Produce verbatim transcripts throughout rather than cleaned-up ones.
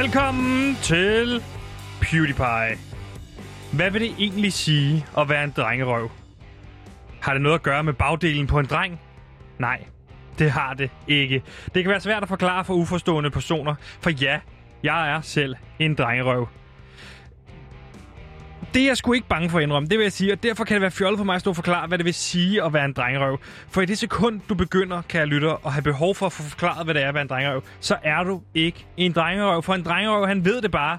Velkommen til PewDiePie. Hvad vil det egentlig sige at være en drengerøv? Har det noget at gøre med bagdelen på en dreng? Nej, det har det ikke. Det kan være svært at forklare for uforstående personer, for ja, jeg er selv en drengerøv. Det er jeg sgu ikke bange for at indrømme, det vil jeg sige, og derfor kan det være fjollet for mig at stå og forklare, hvad det vil sige at være en drengerøv. For i det sekund, du begynder, kære lytter, at have behov for at få forklaret, hvad det er at være en drengerøv, så er du ikke en drengerøv. For en drengerøv, han ved det bare.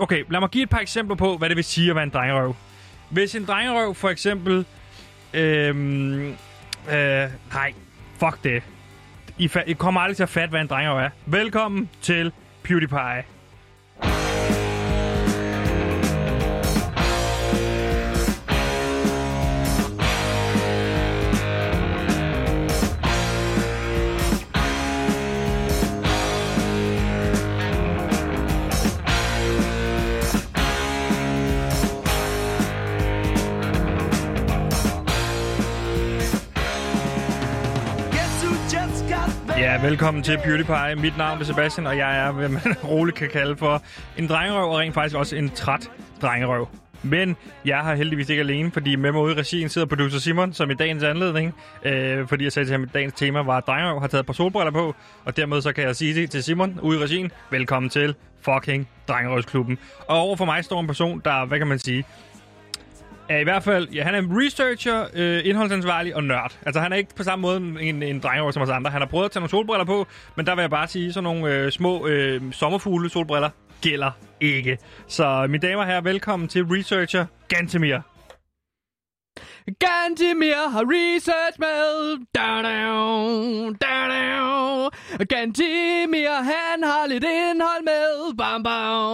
Okay, lad mig give et par eksempler på, hvad det vil sige at være en drengerøv. Hvis en drengerøv for eksempel... Øhm, øh, nej, fuck det. I, fa- I kommer aldrig til at fatte, hvad en drengerøv er. Velkommen til PewDiePie. Velkommen til PewDiePie. Mit navn er Sebastian, og jeg er, hvad man roligt kan kalde for, en drengerøv, og rent faktisk også en træt drengerøv. Men jeg har heldigvis ikke alene, fordi med mig ude i regien sidder producer Simon, som i dagens anledning, øh, fordi jeg sagde til ham, at dagens tema var drengerøv, har taget et par solbriller på, og dermed så kan jeg sige til Simon ude i regien, velkommen til fucking Drengerøvsklubben. Og over for mig står en person, der, hvad kan man sige... Ja, i hvert fald, ja, han er en researcher, øh, indholdsansvarlig og nørd. Altså, han er ikke på samme måde en, en drengerøv som os andre. Han har prøvet at tage nogle solbriller på, men der vil jeg bare sige, sådan nogle øh, små øh, sommerfugle solbriller gælder ikke. Så mine damer og herrer, velkommen til researcher Gantimir. Gantimir har research med. Da, da, da, da. Gantimir, han har lidt indhold med. Bam, bam,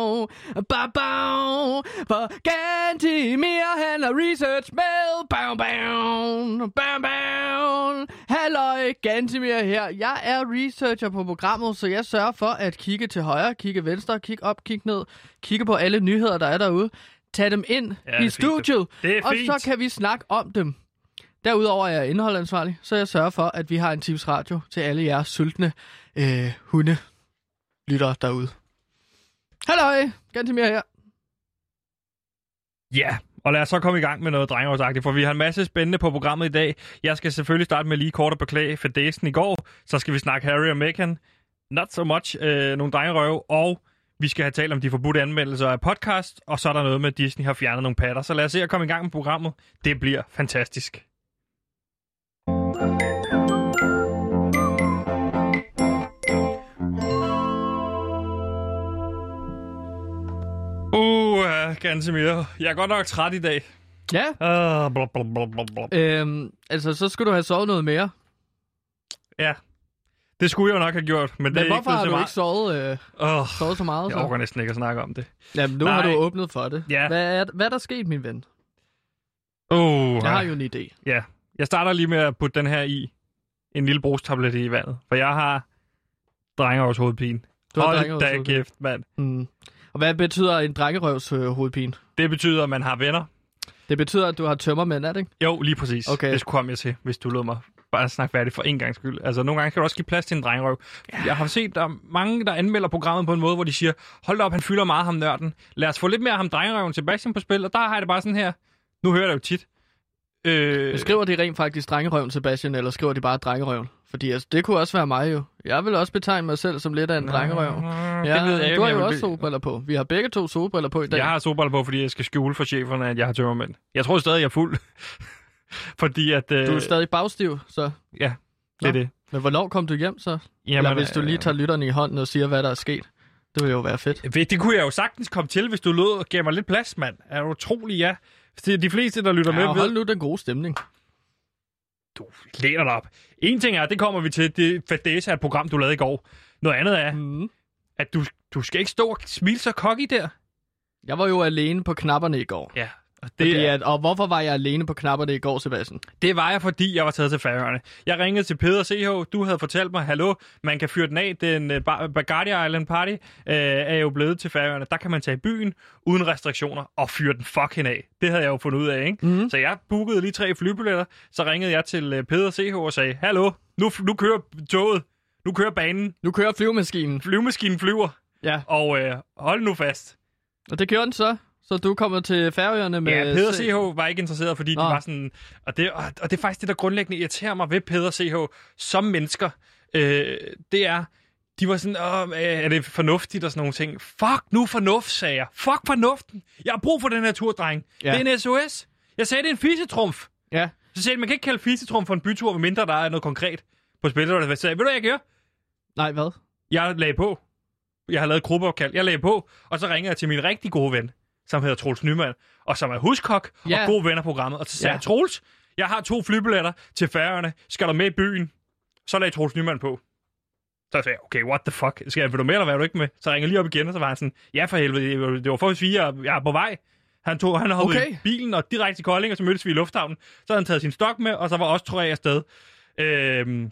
bam, bam. For Gantimir, han har research med. Bam, bam, bam, bam. Halløj, Gantimir her. Jeg er researcher på programmet, så jeg sørger for at kigge til højre, kigge venstre, kigge op, kigge ned, kigge på alle nyheder, der er derude. Tag dem ind ja, i studiet, og så kan vi snakke om dem. Derudover er jeg indholdansvarlig, så jeg sørger for, at vi har en tips radio til alle jeres sultne øh, hundelyttere derude. Halløj, Gantimir her. Ja, yeah. Og lad os så komme i gang med noget drengerøvsagtigt, for vi har en masse spændende på programmet i dag. Jeg skal selvfølgelig starte med lige kort at beklage for dagen i går. Så skal vi snakke Harry og Meghan. Not so much. Øh, nogle drengerøv og... Vi skal have talt om de forbudte anmeldelser af podcast, og så er der noget med, at Disney har fjernet nogle patter. Så lad os se at komme i gang med programmet. Det bliver fantastisk. Uh, ganske mere. Jeg er godt nok træt i dag. Ja. Uh, blub, blub, blub, blub. Øhm, altså, så skulle du have sovet noget mere. Ja. Det skulle jeg nok have gjort, men, men det er ikke blevet så meget. Men hvorfor har du ikke sovet, øh, oh, sovet så meget? Så? Jeg overgår næsten ikke at snakke om det. Jamen, nu Nej. Har du åbnet for det. Ja. Hvad, er, hvad er der sket, min ven? Oh, jeg har jo en idé. Ja, jeg starter lige med at putte den her i. En lille brugstablet i vandet. For jeg har drengerøvs hovedpine. Du har Hold da kæft, mand. Mm. Og hvad betyder en drengerøvs øh, hovedpine? Det betyder, at man har venner. Det betyder, at du har tømmermænd, er det ikke? Jo, lige præcis. Okay. Det skulle komme jeg til, hvis du lød mig. Bare snakke færdigt for en gangs skyld. Altså, nogle gange kan du også give plads til en drengerøv. Ja. Jeg har set, der er mange, der anmelder programmet på en måde, hvor de siger, hold da op, han fylder meget ham nørden. Lad os få lidt mere af ham drengerøven Sebastian på spil. Og der har jeg det bare sådan her. Nu hører jeg det jo tit. Øh... Skriver de rent faktisk drengerøven Sebastian, eller skriver de bare drengerøven? Fordi altså, det kunne også være mig jo. Jeg vil også betegne mig selv som lidt af en drengerøv. Ja, du har jo også solbriller på. Vi har begge to solbriller på i dag. Jeg har solbriller på, fordi jeg skal skjule for cheferne, at jeg har tømmermænd. Jeg tror stadig, jeg er fuld. Fordi at, øh... Du er stadig bagstiv, så... Ja, det er det. Men hvornår kom du hjem, så? Jamen, eller hvis du lige tager lytterne i hånden og siger, hvad der er sket. Det ville jo være fedt. Det kunne jeg jo sagtens komme til, hvis du lød og gav mig lidt plads, mand. Er du utrolig, ja. De fleste, der lytter ja, med... Ja, hold ved... nu den gode stemning. Du læner dig op. En ting er, det kommer vi til, det fadese af et program, du lavede i går. Noget andet er, mm. at du, du skal ikke stå og smile så cocky der. Jeg var jo alene på knapperne i går. Ja. Det er... at, og hvorfor var jeg alene på knapperne i går, Sebastian? Det var jeg, fordi jeg var taget til Færøerne. Jeg ringede til Peder C H. Du havde fortalt mig, hallo, man kan fyre den af. Den uh, Bagardi Island Party uh, er jo blevet til Færøerne. Der kan man tage i byen uden restriktioner og fyre den fucking af. Det havde jeg jo fundet ud af, ikke? Mm-hmm. Så jeg bookede lige tre flybilletter. Så ringede jeg til uh, Peder C H og sagde, hallo, nu, nu kører toget. Nu kører banen. Nu kører flyvemaskinen. Flyvemaskinen flyver. Ja. Og øh, hold nu fast. Og det gjorde den så? Så du kommer til Færøerne med... Ja, Peder C H var ikke interesseret, fordi Nå. de var sådan... Og det, og det er faktisk det, der grundlæggende irriterer mig ved Peder C H som mennesker. Øh, det er... De var sådan, Åh, er det fornuftigt og sådan nogle ting. Fuck nu fornuft, sagde jeg. Fuck fornuften. Jeg har brug for den her tur, dreng. Ja. Det er en S O S. Jeg sagde, det er en fisetrumf. Ja. Så sagde man kan ikke kalde fisetrumf for en bytur, medmindre der er noget konkret på spillet. Så sagde jeg, ved du, hvad jeg gør? Nej, hvad? Jeg lagde på. Jeg har lavet et gruppeopkald. Jeg lagde på, og så ringede jeg til min rigtig gode ven, som hedder Troels Nyman, og som er huskok ja. og god ven af programmet. Og så sagde ja. jeg, Troels, jeg har to flybilletter til Færøerne. Skal du med i byen? Så lagde Troels Nyman på. Så jeg sagde, okay, what the fuck? Skal jeg, vil du med, eller hvad er du ikke med? Så ringer lige op igen, og så var han sådan, ja for helvede, det var for at sige, at jeg er på vej. Han tog, han hoppede okay. i bilen og direkte til Kolding, og så mødtes vi i lufthavnen. Så havde han taget sin stok med, og så var også Troels afsted. Øhm,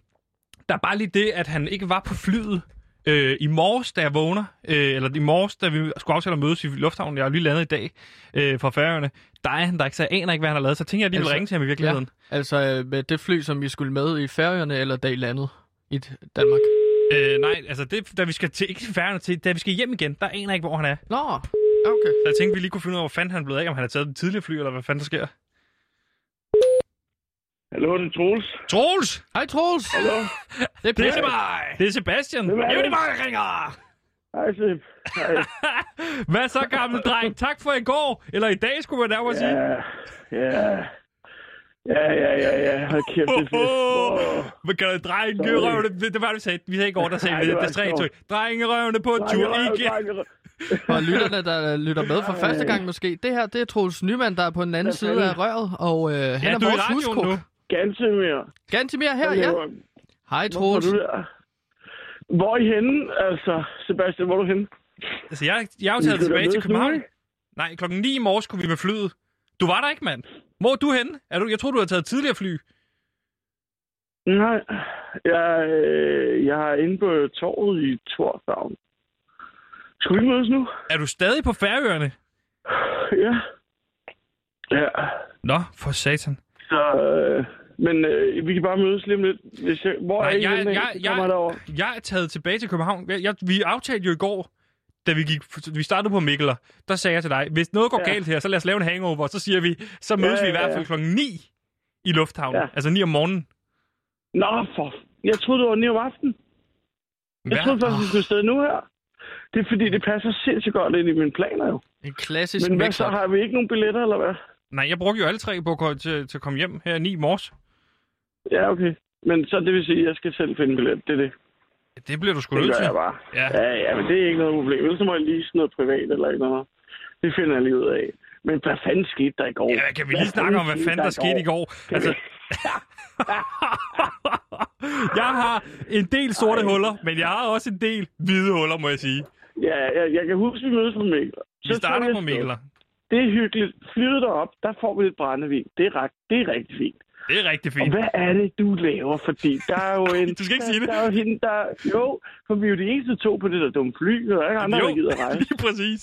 der er bare lige det, at han ikke var på flyet øh, i morges, da jeg vågner, øh, eller i morges, da vi skulle aftale at mødes i lufthavnen, jeg er lige landet i dag øh, fra Færøerne. Der er han der ikke, så jeg aner ikke, hvad han har lavet. Så tænker jeg, at jeg lige vil ringe til ham i virkeligheden. Ja, altså med det fly, som vi skulle med i Færøerne, eller da I landede i Danmark? Øh, nej, altså, det, da vi skal til, ikke til Færøerne, til, da vi skal hjem igen, der aner ikke, hvor han er. Nå, okay. Så jeg tænkte, vi lige kunne finde ud af, hvor fanden han blev af, om han har taget den tidligere fly, eller hvad fanden der sker. Hallo, det er Troels. Troels! Hej, Troels! Hallo. Det er Pisse mig! Det er Sebastian. Det er mig, der ringer! Hej, Seb. Hej. Hvad så, gammel dreng? Tak for i går, eller i dag, skulle man nærmere sige. Ja, ja. Ja, ja, ja, ja. Hold kæft, det er fedt. Oh. Men kan du drengerøvne? Det, det var det, vi sagde. Vi sagde i går, der sagde vi det. Det er tre to. Drengerøvne på en tur igen. Og lytterne, der lytter med for første gang måske. Det her, det er Troels Nyman, der er på den anden side af røret. Og øh, han ja, er vores huskok. Gantimir. Gantimir her, ja. Hej, Troels. Hvor er I henne? Altså, Sebastian, hvor er du henne? Altså, jeg, jeg er jo taget tilbage til København. Nej, klokken ni i morges kunne vi med flyet. Du var der ikke, mand. Hvor er du henne? Er du, jeg tror du har taget tidligere fly. Nej, jeg, øh, jeg er inde på torvet i Torshavn. Skal vi mødes nu? Er du stadig på Færøerne? Ja. Ja. Nå, for satan. Så, øh, men øh, vi kan bare mødes lige om lidt. Hvis jeg, hvor Nej, er I jeg, henne? Jeg, jeg, jeg er taget tilbage til København. Jeg, jeg, vi aftalte jo i går... Da vi, gik, vi startede på Mikkeler, der sagde jeg til dig, hvis noget går ja. galt her, så lad os lave en hangover, så siger vi, så mødes ja, ja, ja. vi i hvert fald klokken ni i lufthavnen. Ja. Altså ni om morgenen. Nå, for... Jeg troede, det var ni om aftenen. Jeg Hver? troede faktisk, vi skulle sted nu her. Det er fordi, det passer sindssygt godt ind i mine planer jo. En klassisk Men hvad mixer. Så? Har vi ikke nogen billetter, eller hvad? Nej, jeg brugte jo alle tre på at, til, til at komme hjem her ni i morges. Ja, okay. Men så det vil sige, at jeg skal selv finde en billet. Det er det. Det bliver du sgu nødt til. Det gør jeg bare. Ja. ja, ja, men det er ikke noget problem. Ellers må jeg lige sådan noget privat eller ikke noget. Det finder jeg lige ud af. Men hvad fanden skete der i går? Ja, kan vi lige hvad snakke om, hvad fanden der, der skete i går? Altså... jeg har en del sorte Ej. huller, men jeg har også en del hvide huller, må jeg sige. Ja, jeg, jeg kan huske, vi mødes på Mikkeler. Vi starter på Mikkeler. Det er hyggeligt. Flyder derop, der får vi et brændevin. Det er, ret, det er rigtig fint. Det er rigtig fint. Og hvad er det, du laver? Fordi der er jo en... Du skal ikke sige det. Der er jo hende, der... Jo, for vi er jo de eneste to på det der dumme fly, og der er ikke andre, jo, der gider rejse. lige præcis.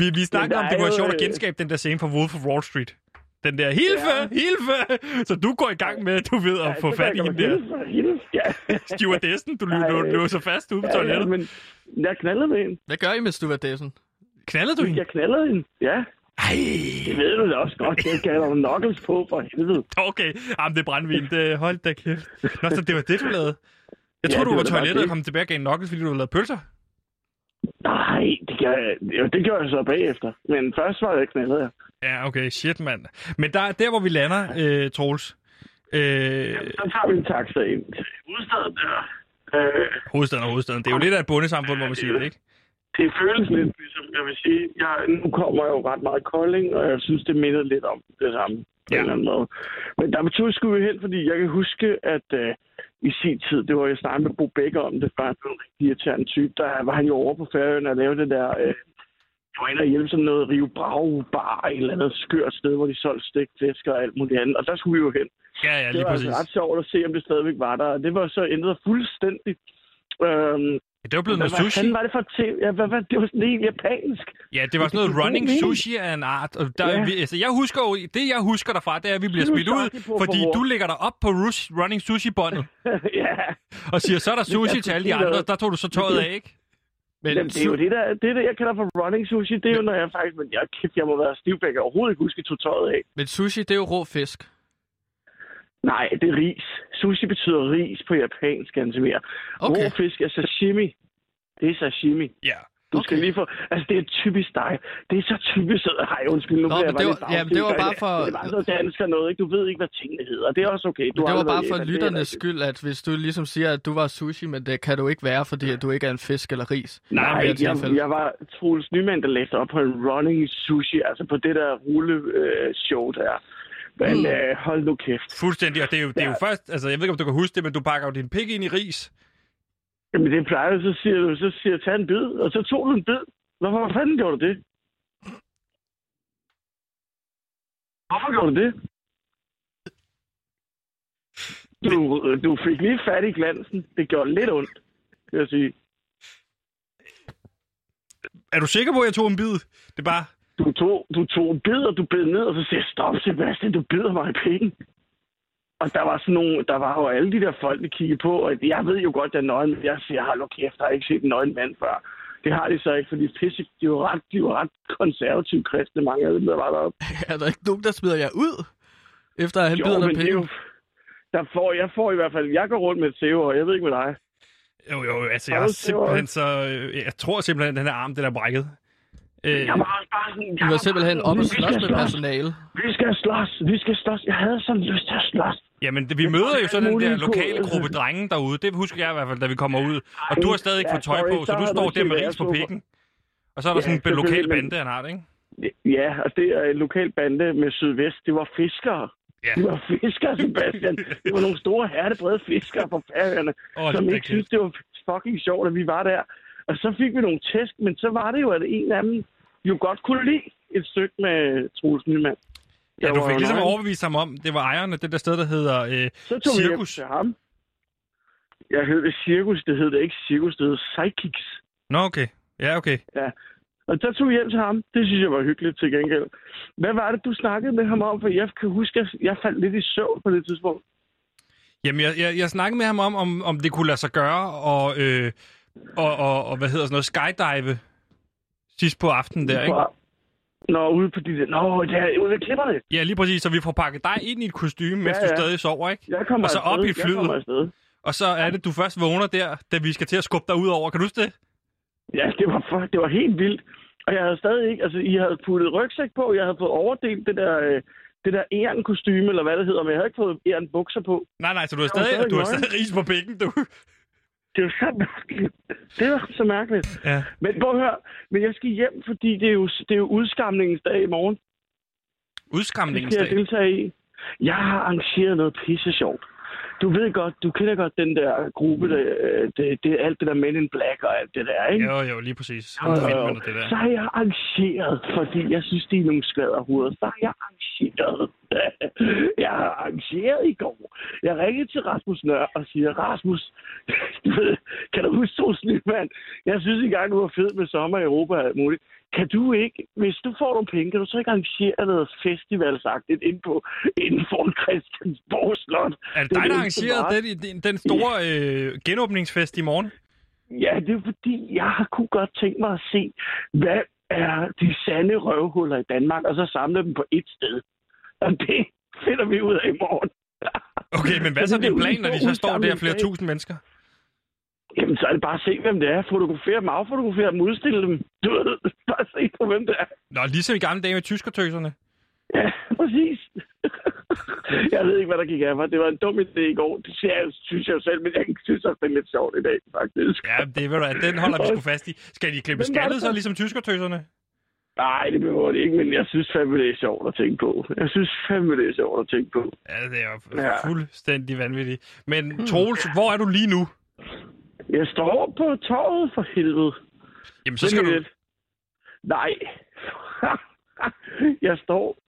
Vi, vi snakker om, det kunne være sjovt at genskabe den der scene fra Wolf of Wall Street. Den der, hilfe, ja. hilfe! Så du går i gang med, du ved, at ja, få fat i hende der. Hilfe, hilfe, ja. Stewardessen, du løber så fast ude på ja, toilettet. Ja, men jeg knaldede med hende. Hvad gør I med stewardessen? Knaldede du hende? Jeg knaldede hende, ja. Ej. Det ved du da også godt. Jeg gav dig knuckles på for helvede. Okay. Jamen, det er brændvin. Det, hold da kæft. Nå, så det var det, du lavede. Jeg ja, tror du var, var toilettet og kom tilbage og gav knuckles, fordi du havde lavet pølser. Nej, det gjorde, jeg, det gjorde jeg så bagefter. Men først var det knaldet, jeg. Ja, okay. Shit, mand. Men der, der, hvor vi lander, øh, Troels. Øh, Jamen, så tager vi en taxa ind til hovedstaden der. Øh, hovedstaden og hovedstaden. Det er jo lidt af et bundesamfund, hvor man siger det, ikke? Det føles lidt, ligesom jeg vil sige. Jeg, nu kommer jeg jo ret meget Kolding, og jeg synes, det mindede lidt om det samme. Ja. Men der betød sgu hen, fordi jeg kan huske, at øh, i sin tid, det var jeg snakket med Bo Becker om det, for han blev en rigtig irriterende type, der var han jo over på Færøen og lavede det der, øh, for hende at hjælpe sådan noget Rio Bravo Bar, et eller andet skørt sted, hvor de solgte stegflæsk og alt muligt andet, og der skulle vi jo hen. Ja, ja, lige det var præcis. Altså ret sjovt at se, om det stadigvæk var der, og det var så ændret fuldstændig. Øhm, Det var blevet noget sushi. Hvad var det for te? Ja, hvad, hvad? Det var sådan helt japansk. Ja, det var sådan noget running sushi af en art. Og der, ja. vi, altså, jeg husker jo, det jeg husker derfra, det er, at vi bliver smidt ud, på, fordi for du ligger der op på rus, running sushi-båndet. ja. Og siger, så er der sushi til alle de andre, der tog du så tøjet af, ikke? Men jamen, det er jo det der, det der jeg kalder for running sushi, det er men, jo, når jeg faktisk, men jeg, kæft, jeg må være stivbæk og overhovedet ikke huske, at jeg tog tøjet af. Men sushi, det er jo rå fisk. Nej, det er ris. Sushi betyder ris på japansk, Gantimir. Okay. Rå fisk er sashimi. Det er sashimi. Ja. Yeah. Du okay. skal lige få... Altså, det er typisk dig. Det er så typisk... Ej, undskyld, nu Nå, bliver jeg bare det var, jamen, det var bare for... Det var så dansker noget, ikke? Du ved ikke, hvad tingene hedder. Det er også okay. Du det var bare for lytternes skyld, at hvis du ligesom siger, at du var sushi, men det kan du ikke være, fordi du ikke er en fisk eller ris. Nej, jeg, jeg, jeg var Troels Nyman, der læste op på en running sushi, altså på det der rulleshow øh, der. Men mm. øh, hold nu kæft. Fuldstændig, og det er jo, det er jo ja. først... Altså, jeg ved ikke, om du kan huske det, men du pakker jo din pik ind i ris. Jamen, det plejer så siger du, så siger jeg, tag en bid, og så tog du en bid. Hvorfor fanden gjorde du det? Hvorfor gjorde du det? Du, du fik lige fat i glansen. Det gjorde lidt ondt, vil jeg sige. Er du sikker på, at jeg tog en bid? Det er bare... Du tog, du tog en bid, og du bed ned, og så siger jeg, stop Sebastian, du bider mig i pikken. Og der var sådan nogle, der var jo alle de der folk, der kiggede på, og jeg ved jo godt, at nøgen, jeg siger, hallo kæft, der har ikke set en nøgen mand før. Det har de så ikke, fordi pisse, de var ret, de var ret konservative kristne, mange af dem, der var deroppe. Er der ikke nogen, der smider jer ud, efter at han jo, bider dig penge? Der får, jeg får i hvert fald, jeg går rundt med et sævehår, jeg ved ikke med dig. Jo, jo, altså jeg er simpelthen så, jeg tror simpelthen, at den her arm, den er brækket. Øh, jeg var bare sådan, jeg du var simpelthen oppe og slås med personale. Vi skal slås, vi skal slås. Jeg havde sådan lyst til at slås. Jamen, vi møder jo sådan den der lokale gruppe drenge derude. Det husker jeg i hvert fald, da vi kommer ud. Og du har stadig ikke fået tøj på, så du står der med ris på pikken. Og så er der sådan en lokal bande, han har det, ikke? Ja, og det er en lokal bande med sydvest. Det var fiskere. Ja. Det var fiskere, Sebastian. Det var nogle store, hertebrede fiskere fra Færøerne, oh, som ikke synes det var fucking sjovt, at vi var der. Og så fik vi nogle tæsk, men så var det jo, at en af dem jo godt kunne lide et stykke med Troels Nyman. Ja, du fik ligesom overbevist ham om, det var ejeren af det der sted, der hedder øh, så tog Cirkus. Jeg ham. Jeg hed det Cirkus, det hed det ikke Cirkus, det hed Psychics. Nå, okay. Ja, okay. Ja. Og så tog jeg hjem til ham. Det synes jeg var hyggeligt til gengæld. Hvad var det, du snakkede med ham om? For jeg kan huske, at jeg faldt lidt i søvn på det tidspunkt. Jamen, jeg, jeg, jeg snakkede med ham om, om, om det kunne lade sig gøre, og, øh, og, og, og hvad hedder sådan noget, skydive sidst på aftenen der, ikke? Nå, ude på de der... Nå, det er ude ved klipperne. Ja, lige præcis. Så vi får pakket dig ind i et kostyme, ja, mens ja. du stadig sover, ikke? Jeg kommer og så afsted. Op i flyet. Og så er det, du først vågner der, da vi skal til at skubbe dig ud over. Kan du huske det? Ja, det var, for... det var helt vildt. Og jeg havde stadig ikke... Altså, I havde puttet rygsæk på. Jeg havde fået overdelt det der... Øh... Det der ærenkostyme, eller hvad det hedder. Men jeg havde ikke fået ærenbukser på. Nej, nej, så du har stadig, stadig, du har stadig ris på bækken, du... Det var så mærkeligt. Det var så mærkeligt. Ja. Men prøv at høre. Men jeg skal hjem, fordi det er jo, det er jo udskamningens dag i morgen. Udskamningens dag? Det skal jeg deltage i. Jeg har arrangeret noget pisse sjovt. Du ved godt, du kender godt den der gruppe, mm. det, det, det er alt det der Men in Black og alt det der, ikke? Jo, jo, lige præcis. Og, og, det der. Så har jeg arrangeret, fordi jeg synes, de er nogle skvaderhoveder. Så har jeg arrangeret. Jeg har arrangeret i går. Jeg ringede til Rasmus Nør og siger, Rasmus, kan du huske Troels Nyman? Jeg synes ikke engang, du var fed med sommer i Europa og alt muligt. Kan du ikke, hvis du får nogle penge, kan du så ikke arrangere noget festivalsagtigt ind på inden for Christiansborg Slot? Er det, det dig, der arrangerede den, den store ja. øh, genåbningsfest i morgen? Ja, det er fordi, jeg har kunne godt tænke mig at se, hvad er de sande røvhuller i Danmark, og så samle dem på ét sted. Og det finder vi ud af i morgen. Okay, men hvad så det er plan, når de så står der flere tusind mennesker? Jamen, så er det bare at se, hvem det er. Fotografere dem, affotografere dem, udstille dem. Du ved, bare se på, hvem det er. Nå, ligesom i gamle dage med tyskertøserne. Ja, præcis. Jeg ved ikke, hvad der gik af mig. Det var en dum idé i går. Det siger jeg, synes jeg jo selv, men jeg synes også, det er lidt sjovt i dag, faktisk. Ja, det ved du, den holder vi sgu fast i. Skal de klippe skaldet så, ligesom tyskertøserne? Nej, det behøver det ikke, men jeg synes fandme, det er sjovt at tænke på. Jeg synes fandme, det er sjovt at tænke på. Ja, det er jo ja. fuldstændig vanvittigt. Men Troels, hmm. hvor er du lige nu? Jeg står på torvet for helvede. Jamen, så skal du... Nej. Jeg står...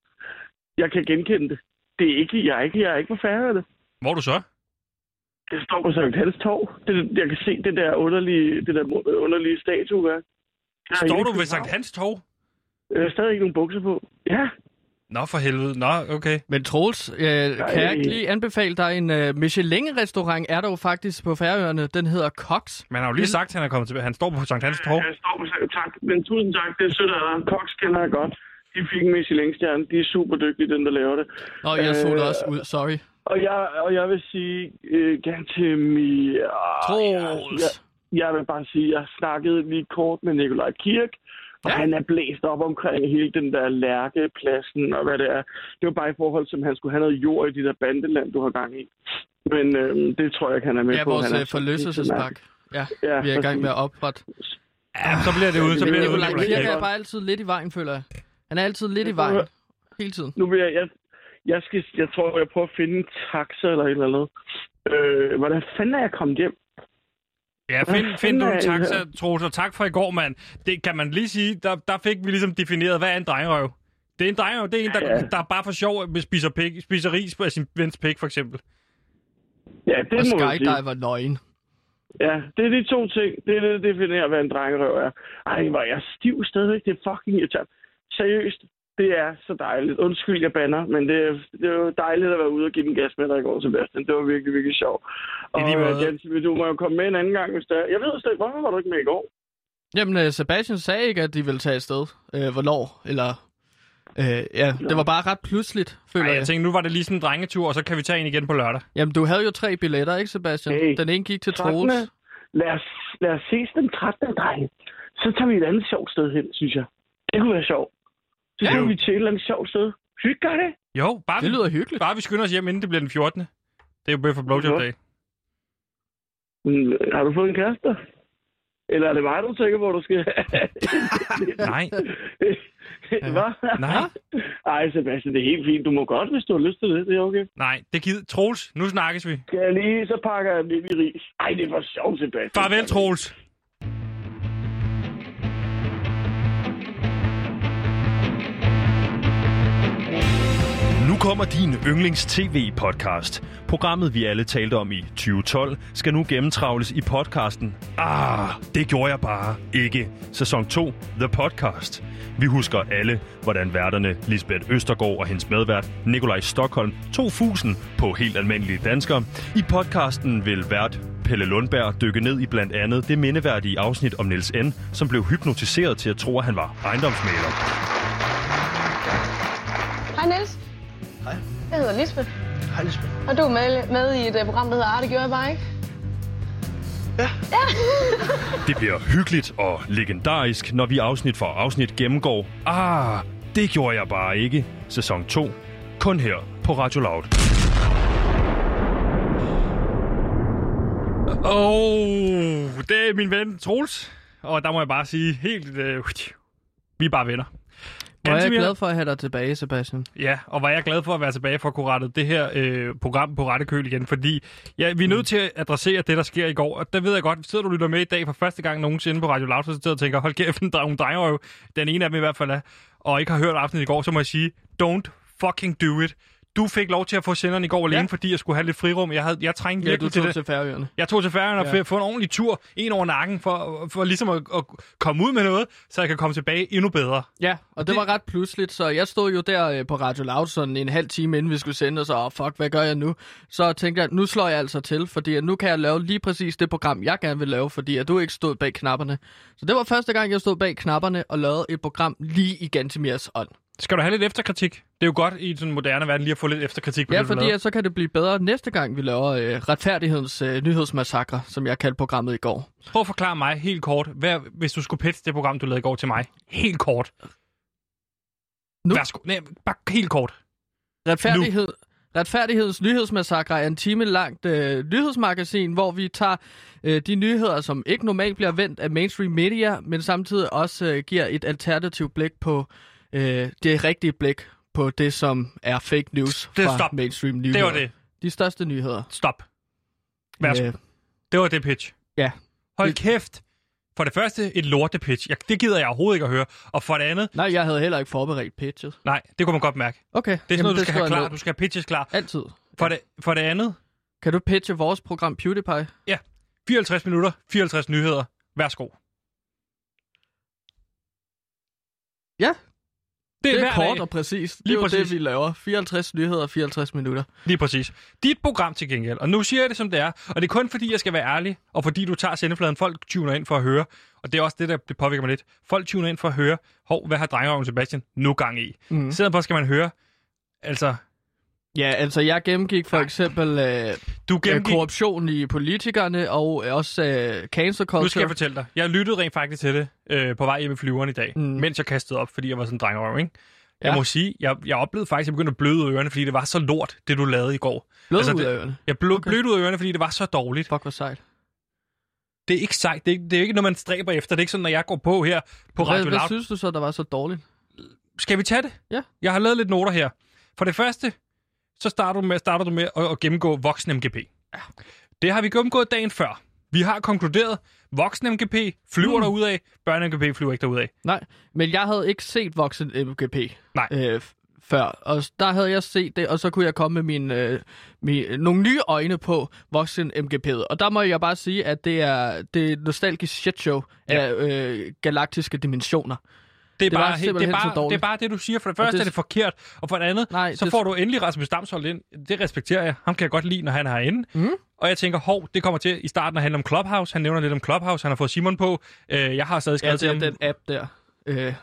Jeg kan genkende det. Det er ikke... Jeg er ikke, jeg er ikke på Færøerne. Hvor er du så? Jeg står på Sankt Hans Torv. Det, jeg kan se det der underlige, det der underlige statue. Står du ved Sankt Hans Torv? Jeg har stadig ikke nogen bukser på. Ja. Nå for helvede, nå okay. Men Troels, øh, kan jeg ikke lige anbefale dig en øh, Michelin-restaurant, er der jo faktisk på Færøerne, den hedder Koks. Man har jo lige sagt, at han er kommet tilbage, han står på Sankt Hans Torv. Han står på Sankt Hans Torv, men tusind tak, det er sødt af dig. Koks kender jeg godt. De fik en Michelin-stjerne, de er super dygtige, den der laver det. Nå, jeg så det også ud, sorry. Og jeg, og jeg vil sige, øh, Gantimir... Troels! Jeg, jeg vil bare sige, jeg snakkede lige kort med Nikolaj Kirk, og ja. Han er blæst op omkring hele den der lærkepladsen og hvad det er. Det var bare i forhold til, at han skulle have noget jord i de der bandeland, du har gang i. Men øh, det tror jeg ikke, han er med ja, på. Vores, han er forløselsespakke. Ja, ja, vi er i gang med at oprette. Ja, så bliver det ud. Så bliver det ud. Nikolaj Kirk er bare altid lidt i vejen, føler jeg. Han er altid lidt i vejen. Hele tiden. Nu vil jeg... jeg Jeg, skal, jeg tror, jeg prøver at finde en taxa eller et eller andet. Øh, hvordan fanden er jeg kommet hjem? Ja, find, find du en taxa, Troels, og tak for i går, mand. Det kan man lige sige, der, der fik vi ligesom defineret, hvad er en drengerøv? Det er en drengerøv, det er en, der, ja. der bare for sjov spiser, pik, spiser ris af sin vens pik, for eksempel. Ja, det og må man sige. Og skydiver nøgen. Ja, det er de to ting. Det er det, der definerer, hvad en drengerøv er. Ej, hvor er jeg stiv stadigvæk. Det er fucking irritant. Seriøst. Det er så dejligt. Undskyld, jeg banner, men det er, det er jo dejligt at være ude og give den gas med dig i går, Sebastian. Det var virkelig, virkelig sjovt. Og Gansimir, du må jo komme med en anden gang, hvis der. Jeg ved slet ikke, hvorfor var du ikke med i går? Jamen, Sebastian sagde ikke, at de ville tage afsted. Øh, hvornår? Eller... Øh, ja, det var bare ret pludseligt, føler Ej, jeg. jeg tænkte, nu var det lige sådan en drengetur, og så kan vi tage en igen på lørdag. Jamen, du havde jo tre billetter, ikke, Sebastian? Hey, den ene gik til Troels. Lad os, lad os ses den trettende, drenge. Så tager vi et andet sjovt sted hen, synes jeg. Det kunne være sjovt. Så ja. Vi til et eller andet sjovt sted. Hygger det? Jo, bare det vi, lyder hyggeligt. Bare vi skynder os hjem, inden det bliver den fjortende. Det er jo bøf og blowjob-dag. Har du fået en kæreste? Eller er det mig, du tænker, hvor du skal? Nej. Hvad? Nej. Ej, Sebastian, det er helt fint. Du må godt, hvis du har lyst til det. Det er okay. Nej, det gider. Troels, nu snakkes vi. Skal jeg lige, så pakker jeg lidt i ris. Ej, det var sjovt, Sebastian. Farvel, Troels. Nu kommer din yndlings-tv-podcast. Programmet, vi alle talte om i tyve tolv, skal nu gennemtravles i podcasten. Ah, det gjorde jeg bare ikke. Sæson to, The Podcast. Vi husker alle, hvordan værterne Lisbeth Østergaard og hendes medvært Nikolaj Stockholm to tusind på Helt Almindelige Danskere. I podcasten vil vært Pelle Lundberg dykke ned i blandt andet det mindeværdige afsnit om Niels N., som blev hypnotiseret til at tro, at han var ejendomsmægler. Hej Niels. Hej. Jeg hedder Lisbeth. Hej Lisbeth. Og du er med, med i et program, der hedder Arte, gjorde jeg bare ikke? Ja. Ja. Det bliver hyggeligt og legendarisk, når vi afsnit for afsnit gennemgår. Ah, det gjorde jeg bare ikke. Sæson to. Kun her på Radio Loud. Åh, oh, det er min ven Troels. Og der må jeg bare sige helt... Øh, vi er bare venner. Hvor er jeg glad for at have dig tilbage, Sebastian. Ja, og var jeg glad for at være tilbage for at kunne rette det her øh, program på rette køl igen, fordi ja, vi er nødt mm. til at adressere det, der sker i går. Og der ved jeg godt, sidder du lytter med i dag for første gang nogensinde på Radio Loud, så sidder og tænker, hold kæft, der er nogle drengerøv, den ene af dem i hvert fald er, og ikke har hørt aftenen i går, så må jeg sige, don't fucking do it. Du fik lov til at få senderen i går alene, ja. Fordi jeg skulle have lidt frirum. Jeg, havde, jeg trængte ja, virkelig til det. Til Færøerne. Jeg tog til Færøerne og ja. Få en ordentlig tur en over nakken for, for ligesom at, at komme ud med noget, så jeg kan komme tilbage endnu bedre. Ja, og, og det, det var ret pludseligt, så jeg stod jo der på Radio Loud sådan en halv time, inden vi skulle sende, og så, oh, fuck, hvad gør jeg nu? Så tænkte jeg, nu slår jeg altså til, fordi nu kan jeg lave lige præcis det program, jeg gerne vil lave, fordi at du ikke stod bag knapperne. Så det var første gang, jeg stod bag knapperne og lavede et program lige i Gantimirs ånd. Skal du have lidt efterkritik? Det er jo godt i den moderne verden lige at få lidt efterkritik. På ja, det, fordi at så kan det blive bedre næste gang, vi laver øh, retfærdighedens øh, nyhedsmassakre, som jeg kaldte programmet i går. Prøv at forklare mig helt kort, hvad, hvis du skulle pitche det program, du lavede i går til mig. Helt kort. Nu? Værsgo. Nej, bare helt kort. Retfærdighed. Nu. Retfærdighedens nyhedsmassakre er en time langt øh, nyhedsmagasin, hvor vi tager øh, de nyheder, som ikke normalt bliver vendt af mainstream media, men samtidig også øh, giver et alternativt blik på... det rigtige blik på det, som er fake news det, fra stop. Mainstream nyheder. Det var det. De største nyheder. Stop. Værsgo. Øh. Det var det pitch. Ja. Hold det... kæft. For det første, et lorte pitch. Jeg, det gider jeg overhovedet ikke at høre. Og for det andet... Nej, jeg havde heller ikke forberedt pitchet. Nej, det kunne man godt mærke. Okay. Det er sådan noget, du skal have klar. Du skal have pitches klar. Altid. For, ja. det, for det andet... Kan du pitche vores program PewDiePie? Ja. fireoghalvtreds minutter, fireoghalvtreds nyheder. Værsgo. Ja. Det er, det er kort dag. Og præcis. Det Lige er præcis. Det, vi laver. fireoghalvtreds nyheder, fireoghalvtreds minutter. Lige præcis. Dit program til gengæld, og nu siger jeg det, som det er, og det er kun fordi, jeg skal være ærlig, og fordi du tager sendefladen, folk tuner ind for at høre, og det er også det, der det påvirker mig lidt. Folk tuner ind for at høre, hov, hvad har drengerøven Sebastian nu gang i? Mm. Sådan på skal man høre, altså... Ja, altså jeg gennemgik for eksempel øh, du gennemgik... korruption i politikerne og også øh, cancer culture. Nu skal jeg fortælle dig. Jeg lyttede rent faktisk til det øh, på vej hjem i flyveren i dag, mm. mens jeg kastede op, fordi jeg var sådan en drengerøv, ikke? Ja. Jeg må sige, jeg, jeg oplevede faktisk, at jeg begyndte at bløde ud af ørerne, fordi det var så lort, det du lavede i går. Bløde altså, ud af ørerne? Jeg blø, okay. blødte ud af ørerne, fordi det var så dårligt. Fuck, hvor sejt. Det er ikke sejt. Det er, det er ikke noget, man stræber efter. Det er ikke sådan, når jeg går på her på Radio Loud. Hvad synes du så, der var så dårligt? Skal vi tage det? Ja. Jeg har lavet lidt noter her. For det første... så starter du med, starter du med at, at gennemgå voksen M G P. Ja. Det har vi gennemgået dagen før. Vi har konkluderet, voksen M G P flyver mm. derudad, børn M G P flyver ikke derudad. Nej, men jeg havde ikke set voksen M G P øh, før, og der havde jeg set det, og så kunne jeg komme med mine, øh, mine, nogle nye øjne på voksen M G P'et. Og der må jeg bare sige, at det er det nostalgisk shitshow ja. af øh, galaktiske dimensioner. Det er, det, bare, det, er bare, det er bare det, du siger. For det første det... er det forkert, og for det andet, Nej, så det... får du endelig Rasmus Damsholdt ind. Det respekterer jeg. Ham kan jeg godt lide, når han er herinde. Mm. Og jeg tænker, hov, det kommer til i starten at handle om Clubhouse. Han nævner lidt om Clubhouse. Han har fået Simon på. Øh, jeg har stadig skrevet ja, til ham. Den app der. Øh...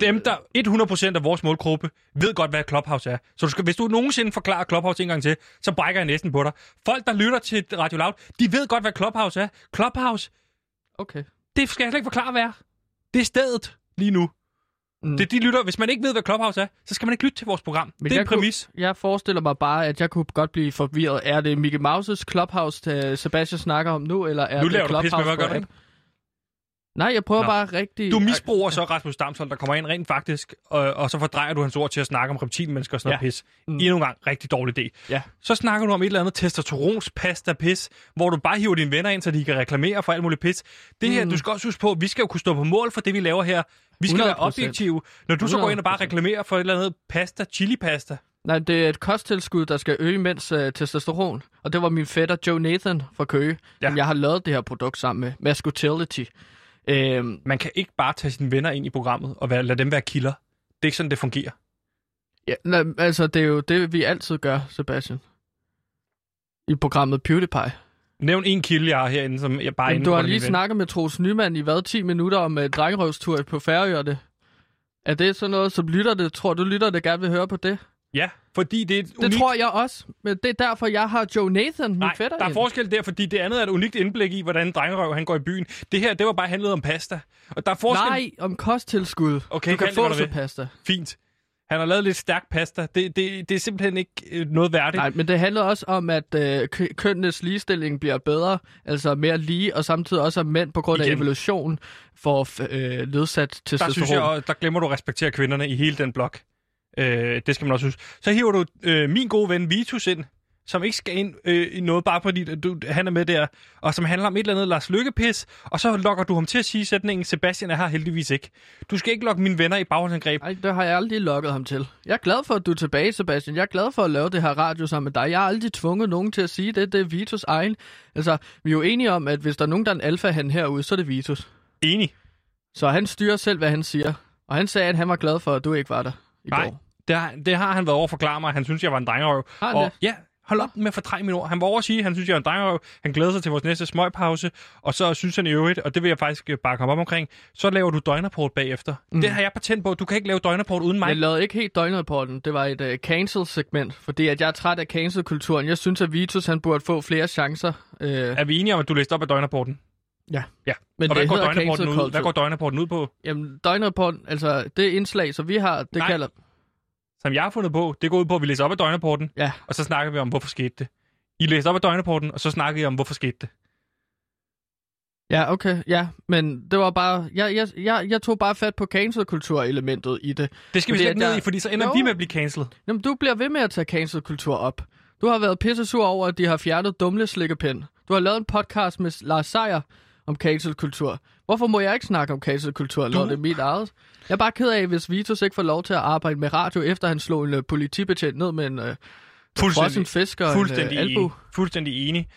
Dem, der hundrede procent af vores målgruppe, ved godt, hvad Clubhouse er. Så du skal, hvis du nogensinde forklarer Clubhouse en gang til, så brækker jeg næsten på dig. Folk, der lytter til Radio Loud, de ved godt, hvad Clubhouse er. Clubhouse, okay. Det skal jeg slet ikke forklare, hvad er. Det er stedet. Lige nu. Mm. Det de lytter. Hvis man ikke ved, hvad Clubhouse er, så skal man ikke lytte til vores program. Men det er en præmis. Kunne, jeg forestiller mig bare, at jeg kunne godt blive forvirret. Er det Mickey Mouse's Clubhouse, Sebastian snakker om nu, eller er nu det Clubhouse? Nu laver du pis med, hvad gør Nej, jeg prøver Nå. bare rigtig... Du misbruger så Rasmus Damsholdt, der kommer ind rent faktisk, og, og så fordrejer du hans ord til at snakke om reptilmennesker og sådan noget ja. pis. Mm. Endnu en gang, rigtig dårlig idé. Ja. Så snakker du om et eller andet testosteronspasta-pis, hvor du bare hiver dine venner ind, så de kan reklamere for alt muligt pis. Det her, mm. du skal også huske på, vi skal jo kunne stå på mål for det, vi laver her. Vi skal hundrede procent være objektive. Når du så går ind og bare reklamerer for et eller andet pasta, chili-pasta. Nej, det er et kosttilskud, der skal øge mænds øh, testosteron. Og det var min fætter Joe Nathan fra Køge, ja. som jeg har lavet det her produkt sammen med. Masculinity. Øhm, man kan ikke bare tage sine venner ind i programmet og være, lade dem være kilder. Det er ikke sådan, det fungerer. Ja, nej, altså det er jo det, vi altid gør, Sebastian. I programmet PewDiePie. Nævn en kilde, jeg har herinde, som jeg bare... Jamen, du har lige snakket med Troels Nyman i hvad, ti minutter om uh, drengerøvstur på Færøerne. Er det sådan noget, som lytter det? Tror du, lytter det gerne vil høre på det? Ja, fordi det er et Det unikt... tror jeg også, men det er derfor, jeg har Joe Nathan, min fætter. Nej, der er forskel der, fordi det andet er et unikt indblik i, hvordan drengerøv han går i byen. Det her, det var bare handlet om pasta. Og der er forskel... Nej, om kosttilskud. Okay, du kan få så pasta. Fint. Han har lavet lidt stærk pasta. Det, det, det er simpelthen ikke noget værdigt. Nej, men det handler også om, at øh, kønnenes ligestilling bliver bedre, altså mere lige, og samtidig også, at mænd på grund af Igen. evolution får øh, nedsat testosteron. Der synes jeg også, der glemmer du at respektere kvinderne i hele den blok. Øh, det skal man også huske. Så hiver du øh, min gode ven Vitus ind, som ikke skal ind øh, i noget, bare fordi du, han er med der, og som handler om et eller andet Lars Lykke-pis, og så lokker du ham til at sige sætningen, Sebastian er her heldigvis ikke. Du skal ikke lokke mine venner i bagholdsangreb. Nej, det har jeg aldrig lokket ham til. Jeg er glad for, at du er tilbage, Sebastian. Jeg er glad for at lave det her radio sammen med dig. Jeg har aldrig tvunget nogen til at sige det. Det er Vitus egen. Altså, vi er jo enige om, at hvis der er nogen, der er en alfahan herude, så er det Vitus. Enig. Så han styrer selv, hvad han siger. Og han sagde, at han var glad for, at du ikke var der i Nej. går. Det har, det har han været over at forklare mig. Han synes, jeg var en drengerøv. Har han og, ja, hold op med at fordreje mine ord. Han var over at sige, han synes, jeg var en drengerøv. Han glæder sig til vores næste smøgpause. Og så synes han i øvrigt, og det vil jeg faktisk bare komme op omkring, så laver du døgnrapport bagefter. Mm. Det har jeg patent på. Du kan ikke lave døgnrapport uden mig. Jeg lavede ikke helt døgnrapporten. Det var et uh, cancel-segment, fordi at jeg er træt af cancel-kulturen. Jeg synes, at Vitus han burde få flere chancer. Uh... Er vi enige om, at du læste op af døgnrapporten? Ja. ja. Men og hvad går, ud? hvad går døgnrapporten ud på? Jamen, døgnrapporten, altså det indslag, som vi har, det Nej. kalder... som jeg har fundet på, det går ud på, at vi læser op af døgnrapporten, ja. og så snakker vi om, hvorfor skete det. I læser op af døgnrapporten, og så snakker I om, hvorfor skete det. Ja, okay, ja, men det var bare... Jeg, jeg, jeg, jeg tog bare fat på cancel-kultur-elementet i det. Det skal fordi vi slet ikke ned i, fordi så ender jo. vi med at blive cancelled. Jamen, du bliver ved med at tage cancel-kultur op. Du har været pissesur over, at de har fjernet Dumle Slikkepind. Du har lavet en podcast med Lars Seier om cancel-kultur. Hvorfor må jeg ikke snakke om cancel-kultur, når det er mit eget? Jeg er bare ked af, hvis Vitus ikke får lov til at arbejde med radio, efter han slog en uh, politibetjent ned med en uh, frossen fisk og fuldstændig en uh, albu. Enig. Fuldstændig enig.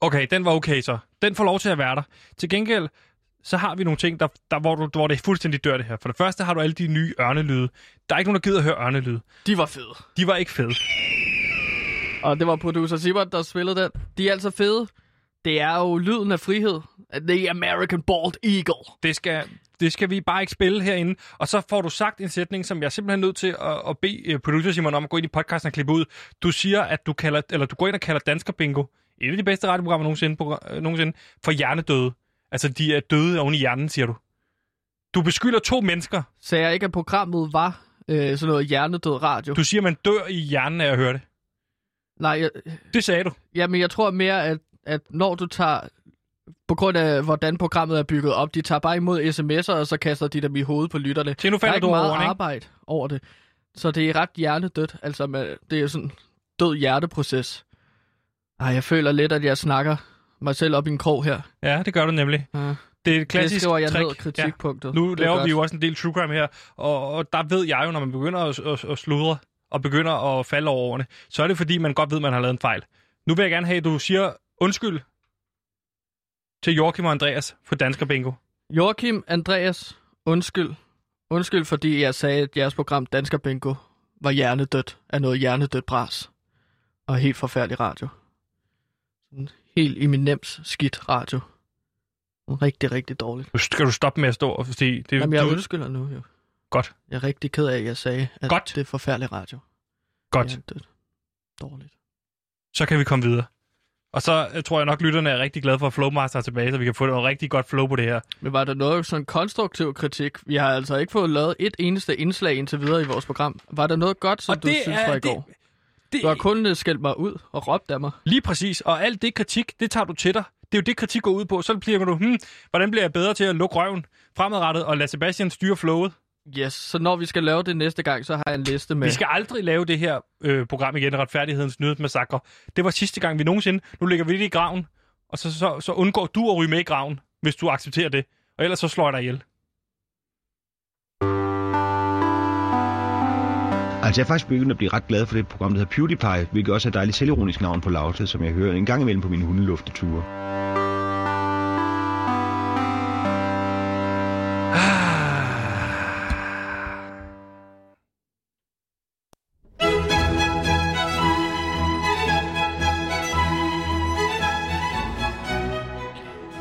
Okay, den var okay så. Den får lov til at være der. Til gengæld, så har vi nogle ting, der, der, hvor, du, hvor det er fuldstændig dør det her. For det første har du alle de nye ørnelyde. Der er ikke nogen, der gider at høre ørnelyde. De var fede. De var ikke fede. Og det var producer Sibert, der spillede den. De er altså fede. Det er jo lyden af frihed. The American Bald Eagle. Det skal, det skal vi bare ikke spille herinde. Og så får du sagt en sætning, som jeg er simpelthen nødt til at, at bede producer Simon om at gå ind i podcasten og klippe ud. Du siger, at du, kalder, eller du går ind og kalder Dansker Bingo, et af de bedste radioprogrammer nogensinde, program, nogensinde for hjernedøde. Altså, de er døde oven i hjernen, siger du. Du beskylder to mennesker. Så jeg ikke, at programmet var øh, sådan noget hjernedød radio. Du siger, man dør i hjernen af at høre det. Nej, jeg... Det sagde du. Jamen, jeg tror mere, at, at når du tager... På grund af, hvordan programmet er bygget op, de tager bare imod sms'er, og så kaster de dem i hovedet på lytterne. Se, nu falder der er ikke du meget over, ikke? Arbejde over det. Så det er ret hjernedødt. Altså, man, det er sådan en død hjerteproces. Ej, jeg føler lidt, at jeg snakker mig selv op i en krog her. Ja, det gør du nemlig. Ja. Det er et klassisk trick. Det skriver jeg ned, kritikpunktet. Ja. Nu det laver vi jo også en del true crime her, og, og der ved jeg jo, når man begynder at, at, at sludre, og begynder at falde over ordene, så er det fordi, man godt ved, man har lavet en fejl. Nu vil jeg gerne have, at du siger undskyld til Joachim og Andreas på Dansker Bingo. Joachim, Andreas, undskyld. Undskyld, fordi jeg sagde, at jeres program Dansker Bingo var hjernedødt af noget hjernedødt bras. Og helt forfærdelig radio. Helt eminent skidt radio. Rigtig, rigtig dårligt. Nu skal du stoppe med at stå og sige... Det, Jamen, jeg du... undskylder nu, jo. Godt. Jeg er rigtig ked af, at jeg sagde, at Godt. det er forfærdelig radio. Godt. Ja, det er dårligt. Så kan vi komme videre. Og så tror jeg nok, lytterne er rigtig glade for, at Flowmaster er tilbage, så vi kan få et rigtig godt flow på det her. Men var der noget sådan konstruktiv kritik? Vi har altså ikke fået lavet et eneste indslag indtil videre i vores program. Var der noget godt, som og du synes var i det... går? Det... Du har kun skældt mig ud og råbt af mig. Lige præcis, og alt det kritik, det tager du til dig. Det er jo det, kritik går ud på. Så bliver du, hmm, hvordan bliver jeg bedre til at lukke røven fremadrettet og lade Sebastian styre flowet? Yes, så når vi skal lave det næste gang, så har jeg en liste med... Vi skal aldrig lave det her øh, program igen, Retfærdighedens Nyhedsmassakre. Det var sidste gang, vi nogensinde... Nu ligger vi det i graven, og så, så, så undgår du at ryge med i graven, hvis du accepterer det. Og ellers så slår jeg dig ihjel. Altså, jeg er faktisk begyndt at blive ret glad for det program, der hedder Beauty Pie, hvilket også er et dejligt selvironisk navn på Loud, som jeg hører en gang imellem på mine hundelufteture.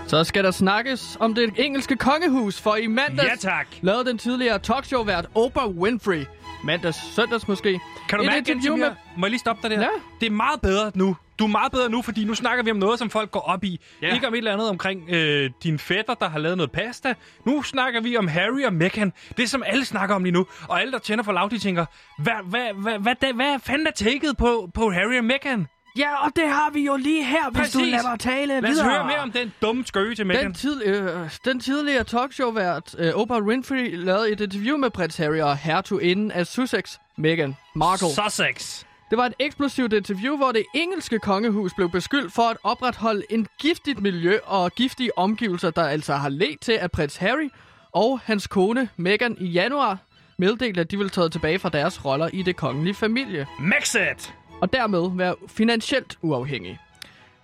Så skal der snakkes om det engelske kongehus, for i mandags ja, tak. lavede den tidligere talkshow-vært Oprah Winfrey. Mandags, søndags måske. Kan du mærke, Gantimir? Med... Må jeg lige stoppe dig der? Ja. Det er meget bedre nu. Du er meget bedre nu, fordi nu snakker vi om noget, som folk går op i. Ja. Ikke om et eller andet omkring øh, din fætter, der har lavet noget pasta. Nu snakker vi om Harry og Meghan. Det, som alle snakker om lige nu. Og alle, der tænder for Loud, de tænker, hvad, hvad, hvad, hvad, hvad fanden er taket på, på Harry og Meghan? Ja, og det har vi jo lige her, hvis Præcis. du lader mig tale videre. Lad os videre. høre mere om den dumme skøge til Meghan. Den, tid, øh, den tidligere talkshow-vært øh, Oprah Winfrey lavede et interview med prins Harry og hertuginden af Sussex, Meghan Markle. Sussex. Det var et eksplosivt interview, hvor det engelske kongehus blev beskyldt for at opretholde en giftigt miljø og giftige omgivelser, der altså har ledt til, at prins Harry og hans kone Meghan i januar meddelte, at de ville tage tilbage fra deres roller i det kongelige familie. Mexit! Og dermed være finansielt uafhængig.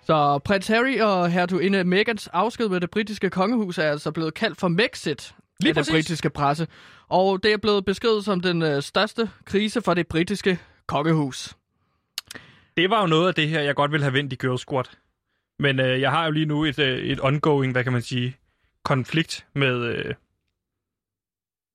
Så prins Harry og hertuginde Meghans afsked med det britiske kongehus er altså blevet kaldt for Mexit af den britiske presse. Og det er blevet beskrevet som den øh, største krise for det britiske kongehus. Det var jo noget af det her, jeg godt ville have vendt i Girl Squad. Men øh, jeg har jo lige nu et, øh, et ongoing, hvad kan man sige, konflikt med... Øh...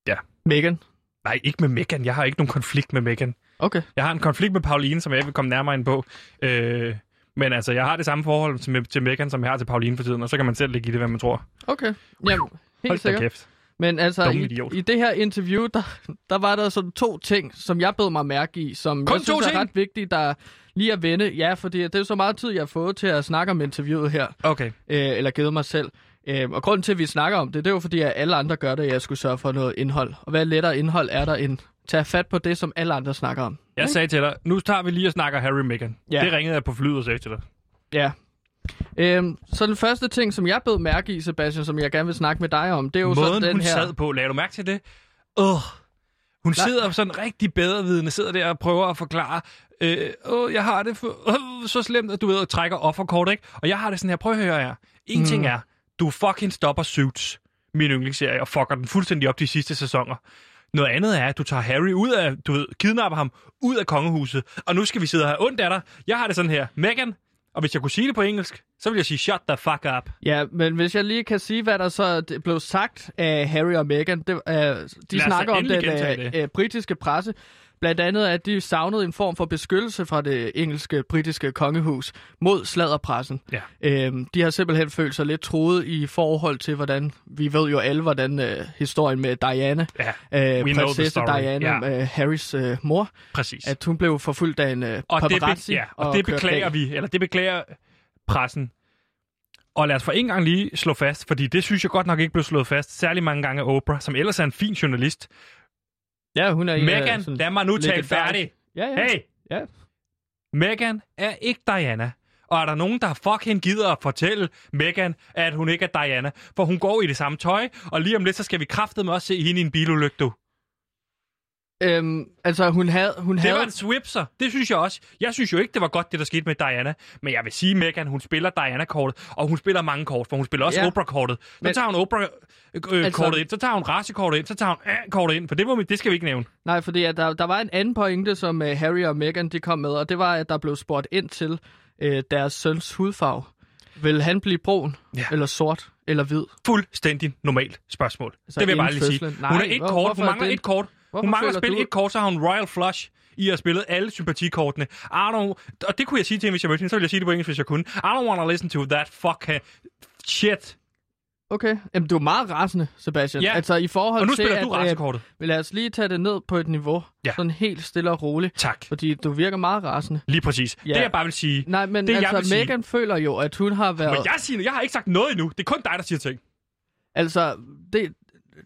Ja. Meghan? Nej, ikke med Meghan. Jeg har ikke nogen konflikt med Meghan. Okay. Jeg har en konflikt med Pauline, som jeg ikke vil komme nærmere ind på. Øh, men altså, jeg har det samme forhold til, til Meghan, som jeg har til Pauline for tiden, og så kan man selv lægge i det, hvad man tror. Okay. Jamen, helt sikkert. Men altså, i, i det her interview, der, der var der sådan to ting, som jeg bed mig mærke i, som Kun jeg synes er ting? ret vigtigt, der lige at vende. Ja, fordi det er så meget tid, jeg har fået til at snakke om interviewet her. Okay. Øh, eller givet mig selv. Øh, og grunden til, at vi snakker om det, det er jo fordi, at alle andre gør det, jeg skulle sørge for noget indhold. Og hvad lettere indhold er der end... Tag fat på det, som alle andre snakker om. Jeg okay? sagde til dig, nu tager vi lige og snakker Harry og Meghan. Ja. Det ringede jeg på flyet og sagde til dig. Ja. Øhm, så den første ting, som jeg bed mærke i, Sebastian, som jeg gerne vil snakke med dig om, det er jo Måden, så den hun her... sad på. Lad du mærke til det? Åh. Oh. Hun Nej. sidder sådan rigtig bedrevidende, sidder der og prøver at forklare, øh, åh, jeg har det for, øh, så slemt, at du ved, at trækker offerkort, ikke? Og jeg har det sådan her, prøv at høre jer. En mm. ting er, du fucking stopper Suits. min yndlingsserie, og fucker den fuldstændig op de sidste sæsoner. Noget andet er, at du tager Harry ud af, du ved, kidnapper ham ud af kongehuset, og nu skal vi sidde og have ondt af dig. Jeg har det sådan her, Meghan, og hvis jeg kunne sige det på engelsk, så vil jeg sige, shut the fuck up. Ja, men hvis jeg lige kan sige, hvad der så blev sagt af Harry og Meghan, det, uh, de snakker om den uh, uh, britiske presse, blandt andet, at de savnede en form for beskyttelse fra det engelske, britiske kongehus mod sladderpressen. Ja. Øhm, de har simpelthen følt sig lidt truet i forhold til, hvordan... Vi ved jo alle, hvordan øh, historien med Diana, ja. øh, prinsesse Diana, ja. øh, Harrys øh, mor, præcis. At hun blev forfulgt af en øh, paparazzi. Det be- ja. og, og det beklager af. vi, eller det beklager pressen. Og lad os for en gang lige slå fast, fordi det synes jeg godt nok ikke blev slået fast, særlig mange gange af Oprah, som ellers er en fin journalist. Ja, hun er i, Meghan, uh, lad mig nu tale færdig. Ja, ja. Hey! Ja. Meghan er ikke Diana. Og er der nogen, der fucking gider at fortælle Meghan, at hun ikke er Diana? For hun går i det samme tøj, og lige om lidt, så skal vi kraftedeme også se hende i en bilulykke, du. Øhm, altså, hun havde... Hun det havde... var en swipser, det synes jeg også. Jeg synes jo ikke, det var godt, det der skete med Diana. Men jeg vil sige, Meghan, hun spiller Diana-kortet, og hun spiller mange kort, for hun spiller også ja. Oprah-kortet. Så men... tager hun Oprah-kortet øh, altså... ind, så tager hun racekortet ind, så tager hun kortet ind, for det, må, det skal vi ikke nævne. Nej, fordi at der, der var en anden pointe, som uh, Harry og Meghan de kom med, og det var, at der blev spurgt ind til uh, deres søns hudfarve. Vil han blive brun, ja. Eller sort, eller hvid? Fuldstændig normalt spørgsmål. Altså, det vil jeg bare lige fødslen. sige. Nej, hun er et kort, hun mangler et kort. Hvorfor hun mangler at spille du... et kort, så har hun Royal Flush i at spille alle sympatikortene. Arno, og det kunne jeg sige til hende, hvis jeg mødte hende, så ville jeg sige det på engelsk, hvis jeg kunne. I don't want to listen to that fuck shit. Okay, jamen du er meget rasende, Sebastian. Ja. Altså i forhold til... Og nu spiller til, du rasekortet. Øh, lad os lige tage det ned på et niveau, ja. Sådan helt stille og roligt. Tak. Fordi du virker meget rasende. Lige præcis. Ja. Det jeg bare vil sige... Nej, men det, altså Meghan sige... føler jo, at hun har været... Men jeg siger, jeg har ikke sagt noget endnu. Det er kun dig, der siger ting. Altså, det...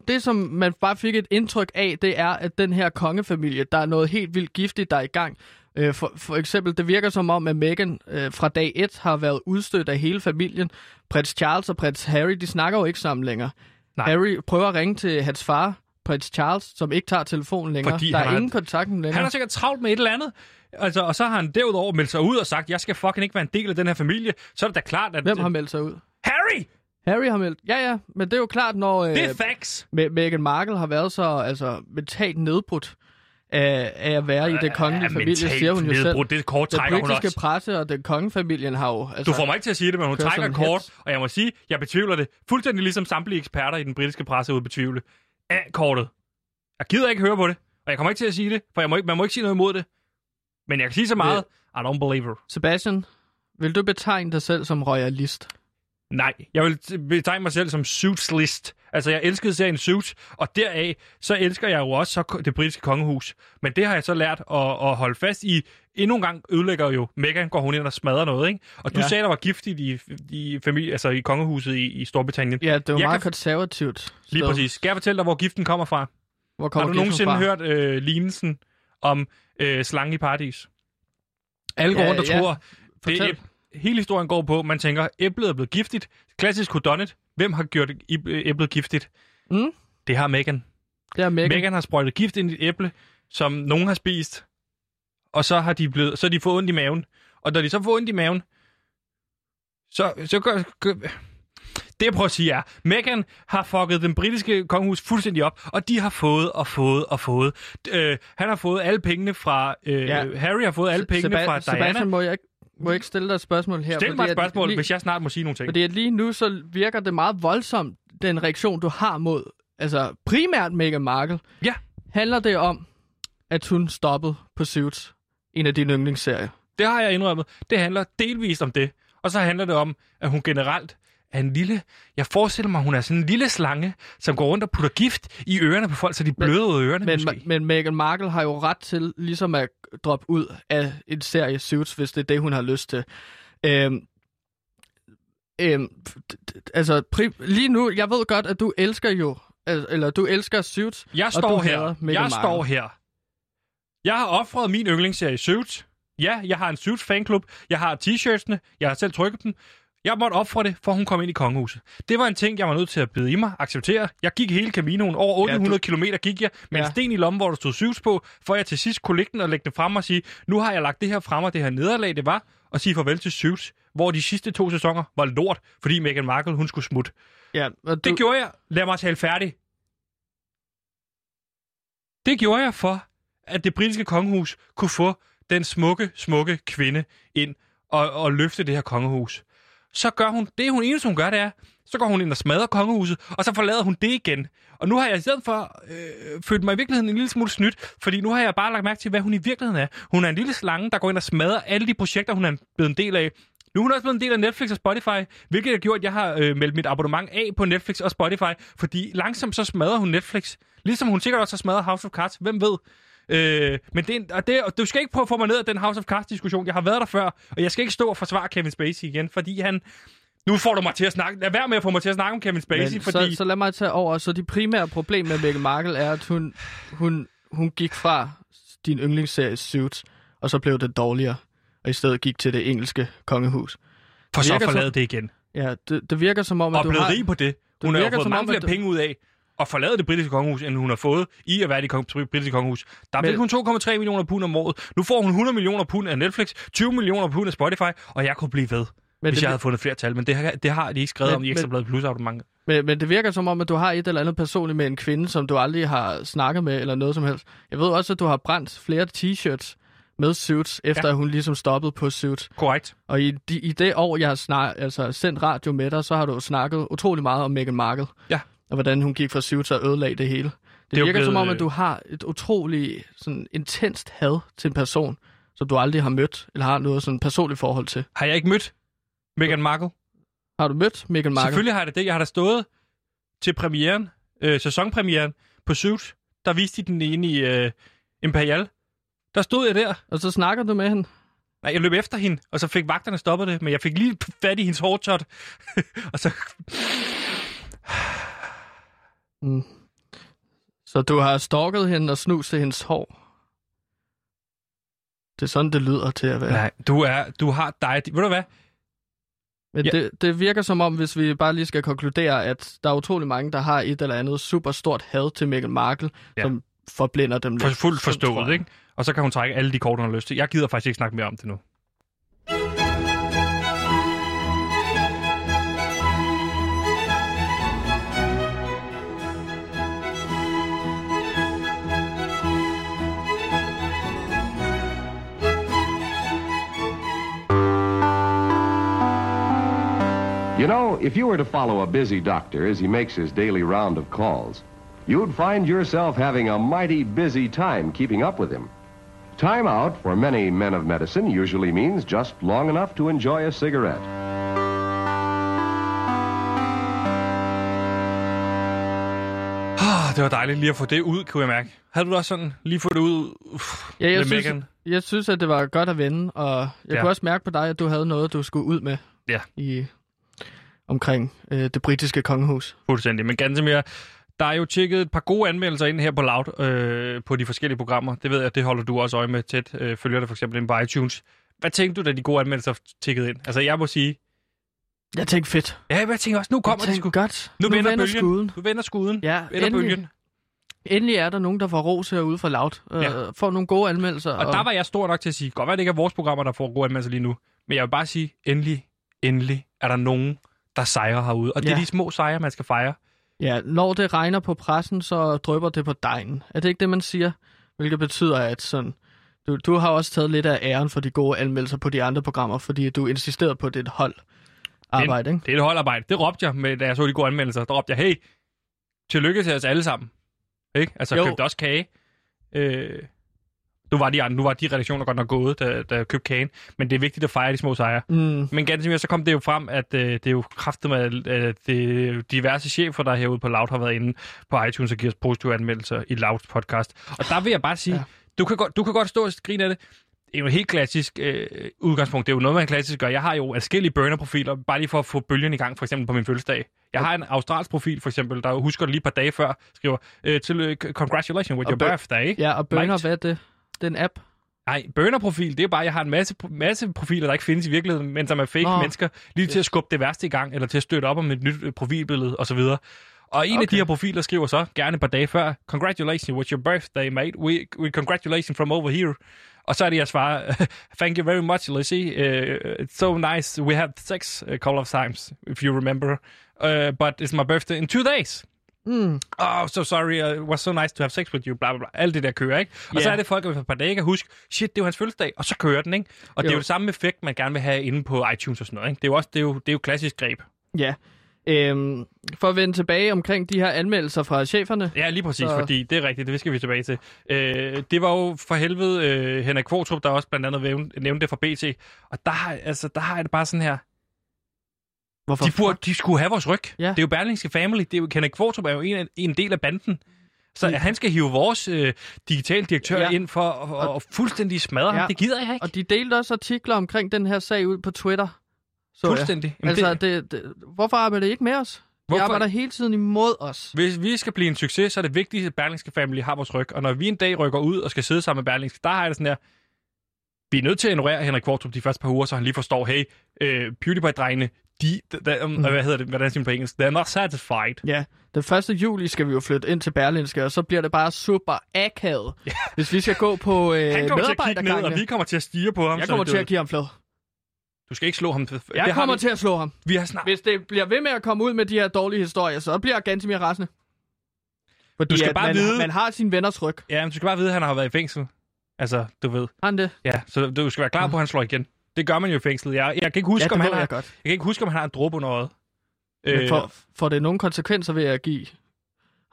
Det, som man bare fik et indtryk af, det er, at den her kongefamilie, der er noget helt vildt giftigt, der er i gang. Øh, for, for eksempel, det virker som om, at Meghan øh, fra dag et har været udstødt af hele familien. Prins Charles og prins Harry, de snakker jo ikke sammen længere. Nej. Harry prøver at ringe til hans far, prins Charles, som ikke tager telefonen længere. Fordi der er ingen kontakt længere. Han har sikkert travlt med et eller andet. Altså, og så har han derudover meldt sig ud og sagt, jeg skal fucking ikke være en del af den her familie. Så er det da klart, at... Hvem har meldt sig ud? Harry! Harry har meldt... Ja, ja, men det er jo klart, når... Det er øh, facts! Me- Meghan Markle har været så altså, mentalt nedbrudt af, af at være i den kongelige ja, familie, siger hun jo selv. Det kort trækker hun også. Den britiske presse og den kongefamilien har jo... Altså, du får mig ikke til at sige det, men hun trækker kort, hets. Og jeg må sige, jeg betvivler det. Fuldstændig ligesom samtlige eksperter i den britiske presse ud betvivle af kortet. Jeg gider ikke høre på det, og jeg kommer ikke til at sige det, for jeg må ikke, man må ikke sige noget imod det. Men jeg kan sige så meget, I don't believe her. Sebastian, vil du betegne dig selv som royalist? Nej, jeg vil betegne mig selv som Suits-list. Altså, jeg elskede serien Suits, og deraf, så elsker jeg jo også så det britiske kongehus. Men det har jeg så lært at, at holde fast i. Endnu en gang ødelægger jo Meghan, går hun ind og smadrer noget, ikke? Og du ja. sagde, der var giftigt i, i, familie, altså i kongehuset i, i Storbritannien. Ja, det var jeg meget kan... konservativt. Lige præcis. Skal jeg fortælle dig, hvor giften kommer fra? Hvor kommer har du nogensinde fra? hørt øh, lignelsen om øh, slangen i paradis? Alle går rundt og tror... Fortæl. Det, hele historien går på, man tænker, æblet er blevet giftigt. Klassisk who done it. Hvem har gjort æblet giftigt? Mm. Det har Meghan. Det har Meghan. Meghan har sprøjtet gift ind i et æble, som nogen har spist. Og så har de blevet, så har de fået ondt i maven. Og da de så får ondt i maven, så, så gør... gør det jeg prøver at sige er, Meghan har fucket den britiske kongehus fuldstændig op, og de har fået og fået og fået. Øh, han har fået alle pengene fra... Øh, ja. Harry har fået alle pengene Seba- fra Diana. Sebastian må jeg ikke... Må jeg ikke stille dig et spørgsmål her? Stil mig et spørgsmål, lige, hvis jeg snart må sige nogle ting. Fordi lige nu så virker det meget voldsomt, den reaktion, du har mod, altså primært Meghan Markle. Ja. Handler det om, at hun stoppede på Suits, en af dine yndlingsserier? Det har jeg indrømmet. Det handler delvist om det. Og så handler det om, at hun generelt er en lille... Jeg forestiller mig, hun er sådan en lille slange, som går rundt og putter gift i ørerne på folk, så de bløder ørerne men, måske. Men Meghan Markle har jo ret til ligesom at droppe ud af en serie Suits, hvis det er det, hun har lyst til. Øhm, øhm, altså, pri- lige nu, jeg ved godt, at du elsker jo, eller du elsker Suits, jeg står og du her. hader Meghan Jeg Markle. står her. Jeg har offret min yndlingsserie Suits. Ja, jeg har en Suits fanklub. Jeg har t-shirtsene. Jeg har selv trykket dem. Jeg måtte opfra det, for hun kom ind i kongehuset. Det var en ting, jeg var nødt til at bide i mig, acceptere. Jeg gik hele Caminoen. Over otte hundrede ja, du... kilometer gik jeg med ja. en sten i lommen, hvor der stod Suits på, for jeg til sidst kunne lægge den og lægge den frem og sige, nu har jeg lagt det her frem, og det her nederlag, det var, og sige farvel til Suits, hvor de sidste to sæsoner var lort, fordi Meghan Markle, hun skulle smutte. Ja, du... Det gjorde jeg. Lad mig tale færdig. Det gjorde jeg for, at det britiske kongehus kunne få den smukke, smukke kvinde ind og, og løfte det her kongehus. Så gør hun det, hun eneste, hun gør, det er, så går hun ind og smadrer kongehuset, og så forlader hun det igen. Og nu har jeg i stedet for øh, følt mig i virkeligheden en lille smule snydt, fordi nu har jeg bare lagt mærke til, hvad hun i virkeligheden er. Hun er en lille slange, der går ind og smadrer alle de projekter, hun er blevet en del af. Nu er hun også blevet en del af Netflix og Spotify, hvilket har gjort, at jeg har øh, meldt mit abonnement af på Netflix og Spotify, fordi langsomt så smadrer hun Netflix. Ligesom hun sikkert også har smadret House of Cards, hvem ved. Øh, men det, og det, og du skal ikke prøve at få mig ned af den House of Cards-diskussion. Jeg har været der før, og jeg skal ikke stå og forsvare Kevin Spacey igen, fordi han... Nu får du mig til at snakke... Lad være med at få mig til at snakke om Kevin Spacey, men fordi... Så, så lad mig tage over. Så de primære problem med Meghan Markle er, at hun, hun, hun gik fra din yndlingsserie Suits, og så blev det dårligere, og i stedet gik til det engelske kongehus. For så forlade det igen. Ja, det, det virker som om, at og du har... Og blevet rig på det. Hun det har jo fået mange flere du... penge ud af og forlade det britiske kongehus, end hun har fået i at være i det britiske kongehus. Der fik hun to komma tre millioner pund om året. Nu får hun hundrede millioner pund af Netflix, tyve millioner pund af Spotify, og jeg kunne blive ved, men hvis det, jeg havde fundet flere tal. Men det har, det har de ikke skrevet men, om i Ekstra Bladet Plus abonnement. Men, men det virker som om, at du har et eller andet personligt med en kvinde, som du aldrig har snakket med eller noget som helst. Jeg ved også, at du har brændt flere t-shirts med Suits, efter ja. at hun ligesom stoppede på Suits. Korrekt. Og i, de, i det år, jeg har snak, altså, sendt radio med dig, så har du snakket utrolig meget om Meghan Markle. Ja. Og hvordan hun gik fra Suits og ødelagde det hele. Det, det virker blevet... som om, at du har et utroligt sådan, intenst had til en person, som du aldrig har mødt, eller har noget sådan personligt forhold til. Har jeg ikke mødt Meghan Markle? Har du mødt Meghan Markle? Selvfølgelig har jeg det. Jeg har da stået til premieren, øh, sæsonpremieren på Suits. Der viste de den inde i øh, Imperial. Der stod jeg der. Og så snakker du med hende? Nej, jeg løb efter hende, og så fik vagterne stoppet det, men jeg fik lige fat i hendes hårdshot. Og så... Mm. Så du har stalket hende og snuset hendes hår? Det er sådan, det lyder til at være. Nej, du, er, du har dig... Ved du hvad? Men ja. det, det virker som om, hvis vi bare lige skal konkludere, at der er utrolig mange, der har et eller andet super stort had til Meghan Markle, ja. som forblinder dem lidt. For fuldt forstået, ikke? Og så kan hun trække alle de kort, hun har lyst til. Jeg gider faktisk ikke snakke mere om det nu. You know, if you were to follow a busy doctor as he makes his daily round of calls, you'd find yourself having a mighty busy time keeping up with him. Time out for many men of medicine usually means just long enough to enjoy a cigarette. Ah, det var dejligt lige at få det ud, kunne jeg mærke. Havde du også sådan lige fået det ud? Uff, ja, jeg synes, jeg synes, at det var godt at vende, og jeg ja. kunne også mærke på dig, at du havde noget, du skulle ud med ja. i... omkring øh, det britiske kongehus. Fuldstændig, men Gantimir, der er jo tjekket et par gode anmeldelser ind her på Loud øh, på de forskellige programmer. Det ved jeg, det holder du også øje med tæt. Øh, følger det for eksempel ind på iTunes. Hvad tænkte du, da de gode anmeldelser tjekkede ind? Altså, jeg må sige... Jeg tænkte fedt. Ja, jeg tænkte også, nu kommer det sgu. Godt. Nu, nu vender, vender skuden. Nu vender skuden. Ja, vender endelig. Bølgen. Endelig er der nogen, der får ros herude fra Loud. Øh, ja. Får nogle gode anmeldelser. Og, og der var jeg stor nok til at sige, godt være det ikke er vores programmer, der får gode anmeldelser lige nu. Men jeg vil bare sige, endelig, endelig er der nogen, der sejrer herude. Og ja. det er de små sejre, man skal fejre. Ja, når det regner på pressen, så drypper det på dejen. Er det ikke det, man siger? Hvilket betyder, at sådan, du, du har også taget lidt af æren for de gode anmeldelser på de andre programmer, fordi du insisterede på, at det er et holdarbejde, ikke? Det er et holdarbejde. Det råbte jeg, med, da jeg så de gode anmeldelser. Der råbte jeg, hey, tillykke til os alle sammen. Ikke? Altså, jeg købte også kage. Øh... Nu var, de, nu var de redaktioner godt nok gået, der, der købte kagen. Men det er vigtigt at fejre de små sejre. Mm. Men ganske mere, så kom det jo frem, at øh, det er jo kraftigt med, at det, diverse chefer, der herude på Loud, har været inde på iTunes og giver os positive anmeldelser i Louds podcast. Og der vil jeg bare sige, ja. du, kan godt, du kan godt stå og grine af det. Det er jo et helt klassisk øh, udgangspunkt. Det er jo noget, man klassisk gør. Jeg har jo adskillige burner-profiler, bare lige for at få bølgen i gang, for eksempel på min fødselsdag. Jeg har en australsk profil, for eksempel, der husker lige et par dage før, skriver, øh, til congratulations with og your bur- birthday. Ja, og burner, hvad er det? Den app? Nej, burner-profil, det er bare, jeg har en masse, masse profiler, der ikke findes i virkeligheden, men som er fake Nå. mennesker, lige til at skubbe det værste i gang, eller til at støtte op om et nyt profilbillede, osv. Og en okay. af de her profiler skriver så, gerne et par dage før, congratulations, what's your birthday, mate? We, we congratulations from over here. Og så er det, jeg svarer, thank you very much, Lizzie. Uh, it's so nice, we had sex a couple of times, if you remember. uh, but it's my birthday in two days. Mm. Oh, so sorry, uh, it was so nice to have sex with you, bla bla bla. Alt det der kører, ikke? Og yeah. så er det folk, der et par dage kan huske, shit, det er hans fødselsdag, og så kører den, ikke? Og jo. Det er jo det samme effekt, man gerne vil have inde på iTunes og sådan noget, ikke? Det er jo også, det er jo, det er jo klassisk greb. Ja. Øhm, for at vende tilbage omkring de her anmeldelser fra cheferne. Ja, lige præcis, så... fordi det er rigtigt, det skal vi tilbage til. Øh, det var jo for helvede øh, Henrik Qvortrup, der også blandt andet nævnte det fra B T. Og der har, altså, der har jeg det bare sådan her... Hvorfor? De, burde, de skulle have vores ryg. Ja. Det er jo Berlingske Family. Det er jo, Henrik Qvortrup er jo en, en del af banden. Så ja. Han skal hive vores øh, digitale direktør ja. ind for og, og, og fuldstændig smadre ja. ham. Det gider jeg ikke. Og de delte også artikler omkring den her sag ud på Twitter. Så, fuldstændig. Ja. Altså, det... Det, det, hvorfor arbejder I ikke med os? Vi hvorfor? Arbejder hele tiden imod os. Hvis vi skal blive en succes, så er det vigtigt, at Berlingske Family har vores ryg. Og når vi en dag rykker ud og skal sidde sammen med Berlingske, der har jeg det sådan her... Vi er nødt til at ignorere Henrik Qvortrup de første par uger, så han lige forstår, hey, øh, Beauty Pie-drengene, de, de, de, mm. hvad hedder det, hvordan siger man på engelsk? They're not satisfied. Ja, den første juli skal vi jo flytte ind til Berlingske, og så bliver det bare super akavet, yeah. hvis vi skal gå på øh, medarbejdergangene. Han kommer til at kigge ned, og vi kommer til at stige på ham. Jeg kommer til at give ham flad. Du skal ikke slå ham. Jeg det kommer vi... til at slå ham. Vi har snart... Hvis det bliver ved med at komme ud med de her dårlige historier, så bliver Gantimir rasende. Fordi du skal bare man, vide... man har sin venners ryg. Ja, men du skal bare vide, at han har været i fængsel. Altså, du ved. Han det? Ja, så du skal være klar på, at han slår igen. Det gør man jo i fængslet. Jeg, jeg, kan ikke huske, ja, om han har, jeg, jeg kan ikke huske, om han har en dråbe under øjet. Øh, for, for det er nogle konsekvenser ved at give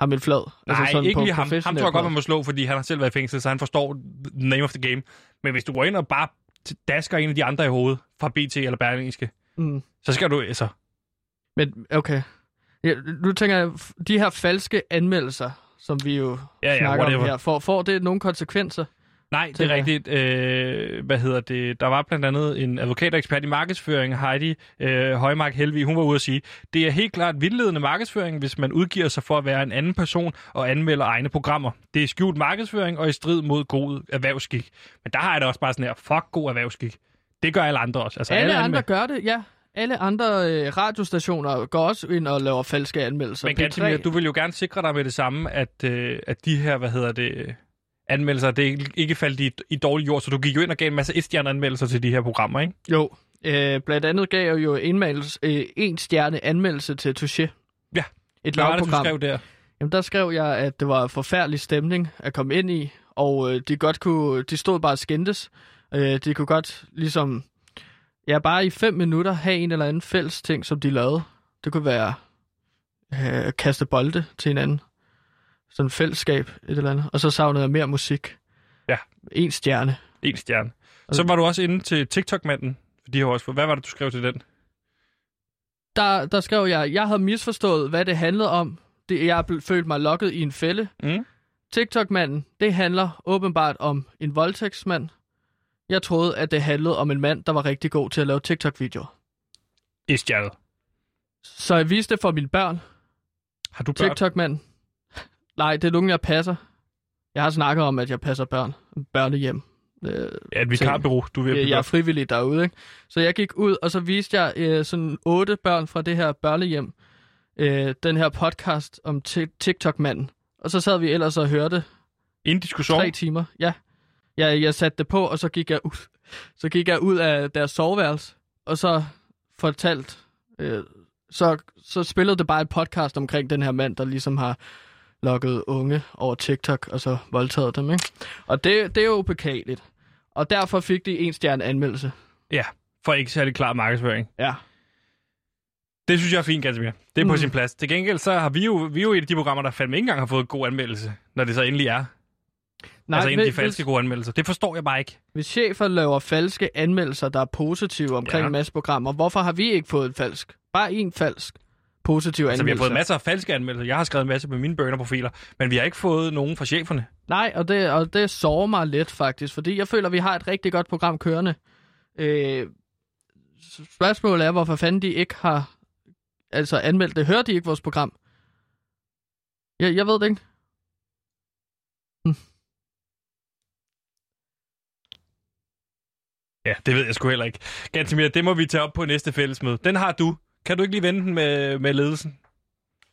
ham et flad? Altså nej, sådan ikke på lige ham. Ham tror jeg godt, man må slå, fordi han har selv været i fængslet, så han forstår the name of the game. Men hvis du går ind og bare dasker en af de andre i hovedet, fra B T eller Berlingske, mm. så skal du altså... Men okay. Ja, nu tænker jeg, de her falske anmeldelser, som vi jo ja, ja, snakker whatever. om her, får, får det nogle konsekvenser? Nej, det er rigtigt. Øh, hvad hedder det? Der var blandt andet en advokat og ekspert i markedsføring, Heidi øh, Højmark Helvig. Hun var ude at sige, det er helt klart vildledende markedsføring, hvis man udgiver sig for at være en anden person og anmelder egne programmer. Det er skjult markedsføring og i strid mod god erhvervsskik. Men der har jeg da også bare sådan her, fuck god erhvervsskik. Det gør alle andre også. Altså, alle, alle andre anmel- gør det, ja. Alle andre øh, radiostationer går også ind og laver falske anmeldelser. Men Gantimir, du vil jo gerne sikre dig med det samme, at, øh, at de her, hvad hedder det... anmeldelser, det er ikke faldt i, i dårlig jord, så du gik jo ind og gav en masse et-stjerne-anmeldelser til de her programmer, ikke? Jo. Øh, blandt andet gav jeg jo en stjerne-anmeldelse til Touché. Ja. Et lavprogram. Hvad var det, du skrev der? Jamen, der skrev jeg, at det var en forfærdelig stemning at komme ind i, og øh, de godt kunne, de stod bare og skændtes. Øh, de kunne godt ligesom, ja, bare i fem minutter have en eller anden fælles ting, som de lavede. Det kunne være øh, kaste bolde til hinanden. Sådan et fællesskab, et eller andet. Og så savnede jeg mere musik. Ja. En stjerne. En stjerne. Så var du også inde til TikTok-manden. De har også... Hvad var det, du skrev til den? Der, der skrev jeg, jeg havde misforstået, hvad det handlede om. Det, jeg følte mig lokket i en fælde. Mm. TikTok-manden, det handler åbenbart om en voldtægtsmand. Jeg troede, at det handlede om en mand, der var rigtig god til at lave TikTok-videoer. En stjerne. Så jeg viste det for mine børn. Har du børn? TikTok-manden. Nej, det er nogen, jeg passer. Jeg har snakket om, at jeg passer børn. Børnehjem. Øh, ja, et vikarbureau. Du vil jeg er frivillig derude, ikke? Så jeg gik ud, og så viste jeg øh, sådan otte børn fra det her børnehjem. Øh, den her podcast om t- TikTok-manden. Og så sad vi ellers og hørte. Inden de skulle sove? Tre timer, ja. Jeg, jeg satte det på, og så gik jeg ud. Så gik jeg ud af deres soveværelse. Og så fortalte... Øh, så, så spillede det bare et podcast omkring den her mand, der ligesom har... lukket unge over TikTok, og så voldtaget dem, ikke? Og det, det er jo beklageligt. Og derfor fik de en stjerne anmeldelse. Ja, for ikke særlig klar markedsføring. Ja. Det synes jeg er fint, Gantimir. Det er på mm. sin plads. Til gengæld så har vi jo, vi jo et af de programmer, der fandme ikke engang har fået god anmeldelse, når det så endelig er. Nej, altså en af de falske hvis, gode anmeldelser. Det forstår jeg bare ikke. Hvis chefer laver falske anmeldelser, der er positive omkring ja. en masse programmer, hvorfor har vi ikke fået en falsk? Bare en falsk. Positive altså, vi har fået masser af falske anmeldelser. Jeg har skrevet en masse på mine burner-profiler, men vi har ikke fået nogen fra cheferne. Nej, og det, og det sårer mig lidt faktisk, fordi jeg føler, vi har et rigtig godt program kørende. Øh, spørgsmålet er, hvorfor fanden de ikke har altså anmeldt det. Hører de ikke vores program? Jeg, jeg ved det ikke. Hm. Ja, det ved jeg sgu heller ikke. Gantimir, det må vi tage op på næste fællesmøde. Den har du. Kan du ikke lige vende den med, med ledelsen?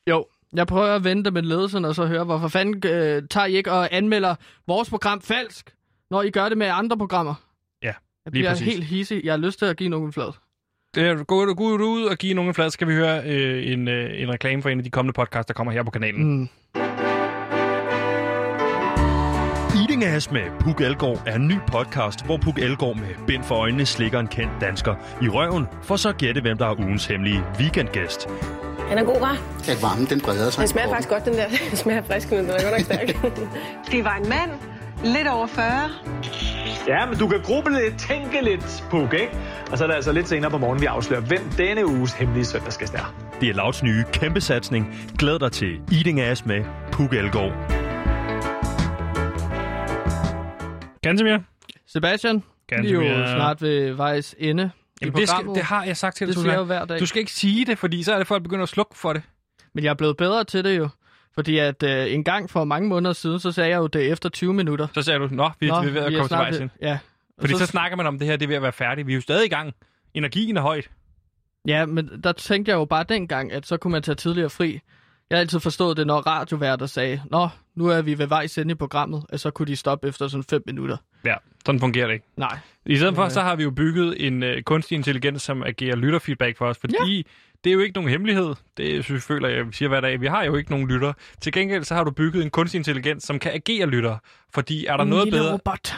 Jo, jeg prøver at vende det med ledelsen, og så høre, hvorfor fanden øh, tager I ikke og anmelder vores program falsk, når I gør det med andre programmer? Ja, lige præcis. Jeg bliver helt hissig. Jeg har lyst til at give nogen flad. Gå, gå ud og give nogen en flad, så skal vi høre øh, en, øh, en reklame for en af de kommende podcasts, der kommer her på kanalen. Mm. Eatingass med Puk Elgård er en ny podcast, hvor Puk Elgård med bind for øjnene slikker en kendt dansker i røven, for så at gætte, hvem der er ugens hemmelige weekendgæst. Den er god, hva'? Ja, varmen, den breder sig. Den smager faktisk godt, den der. Den smager frisk, men den er godt nok stærk. Det var en mand, lidt over fyrre. Ja, men du kan gruble lidt, tænke lidt, Puk, ikke? Og så er det altså lidt senere på morgenen, vi afslører, hvem denne uges hemmelige søndagsgæst er. Det er Lauds nye kæmpe satsning. Glæd dig til Eatingass med Puk Elgård. Gantimir. Sebastian. Gantimir. Vi er jo snart ved vejs ende. Jamen, det, skal, det har jeg sagt til dig. Det siger jeg jo hver dag. Du skal ikke sige det, fordi så er det folk begynder at slukke for det. Men jeg er blevet bedre til det jo. Fordi at øh, en gang for mange måneder siden, så sagde jeg jo det efter tyve minutter. Så sagde du, nå, vi, nå, vi er ved at vi komme til vejs ind. Ja. Fordi så, så snakker man om det her, det er ved at være færdigt. Vi er jo stadig i gang. Energien er højt. Ja, men der tænkte jeg jo bare dengang, at så kunne man tage tidligere fri. Jeg har altid forstået det, når radioværter sagde, nå, nu er vi ved vejs ende i programmet, og så kunne de stoppe efter sådan fem minutter. Ja, sådan fungerer det ikke. Nej. I stedet for, så har vi jo bygget en øh, kunstig intelligens, som agerer lytterfeedback for os, fordi ja. Det er jo ikke nogen hemmelighed. Det synes, føler jeg, vi siger hver dag. Vi har jo ikke nogen lytter. Til gengæld, så har du bygget en kunstig intelligens, som kan agere lytter, fordi er der en noget bedre... En lille robot.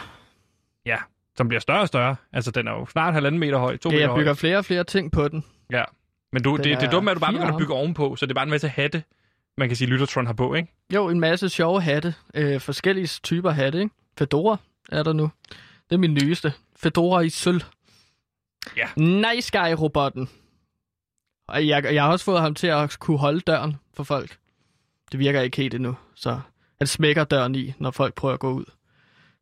Ja, som bliver større og større. Altså, den er jo snart halvanden meter høj, to ja, meter høj. Ja, jeg bygger høj. flere og flere ting på den. Ja, men du, det, det er dumt, at du bare begynder at bygge ovenpå, så det er bare en masse hatte. Man kan sige, at Lyttertron har på, ikke? Jo, en masse sjove hatte. Øh, forskellige typer hatte, ikke? Fedora er der nu. Det er min nyeste. Fedora i sølv. Ja. Nice guy-robotten. Og jeg, jeg har også fået ham til at kunne holde døren for folk. Det virker ikke helt endnu, så han smækker døren i, når folk prøver at gå ud.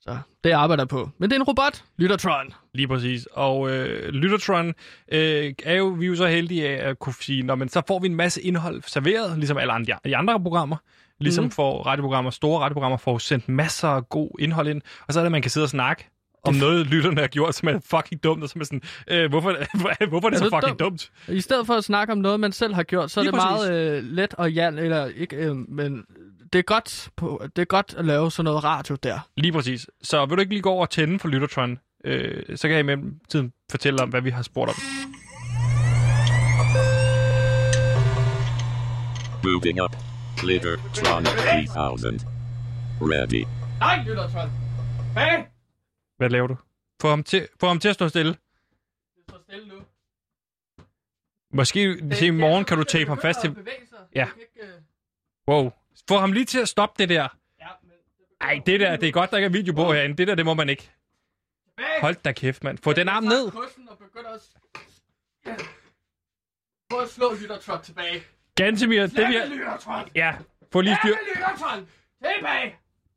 Så det arbejder på. Men det er en robot, Lyttertron. Lige præcis. Og øh, Lyttertron øh, er jo, vi er jo så heldige af at kunne sige, nå, men så får vi en masse indhold serveret, ligesom alle andre, i andre programmer. Ligesom mm. for radioprogrammer, store radioprogrammer får sendt masser af god indhold ind. Og så er det, at man kan sidde og snakke om noget, lytterne har gjort, som er fucking dumt. Og som er sådan, øh, hvorfor, hvorfor er det så fucking dumt? I stedet for at snakke om noget, man selv har gjort, så er det meget øh, let og jern, eller ikke, øh, men... Det er, godt på, det er godt at lave sådan noget radio der. Lige præcis. Så vil du ikke lige gå over og tænde for Lyttertron, øh, så kan jeg i mellemtiden fortælle om, hvad vi har spurgt om. Booting up. Lyttertron tre tusind. Ready. Nej, Lyttertron. Hey! Hvad laver du? Få ham til, få ham til at stå stille. Det står stille nu. Måske det, til i morgen kan du tape ham fast til... Ja. Ikke... Wow. Få ham lige til at stoppe det der. Ej, det der, det er godt, der ikke er video på herinde. Det der, det må man ikke. Hold da kæft, mand. Få den arm ned. Prøv at slå Lyttertron tilbage. Gantimir, det vi har... Ja, få lige styr...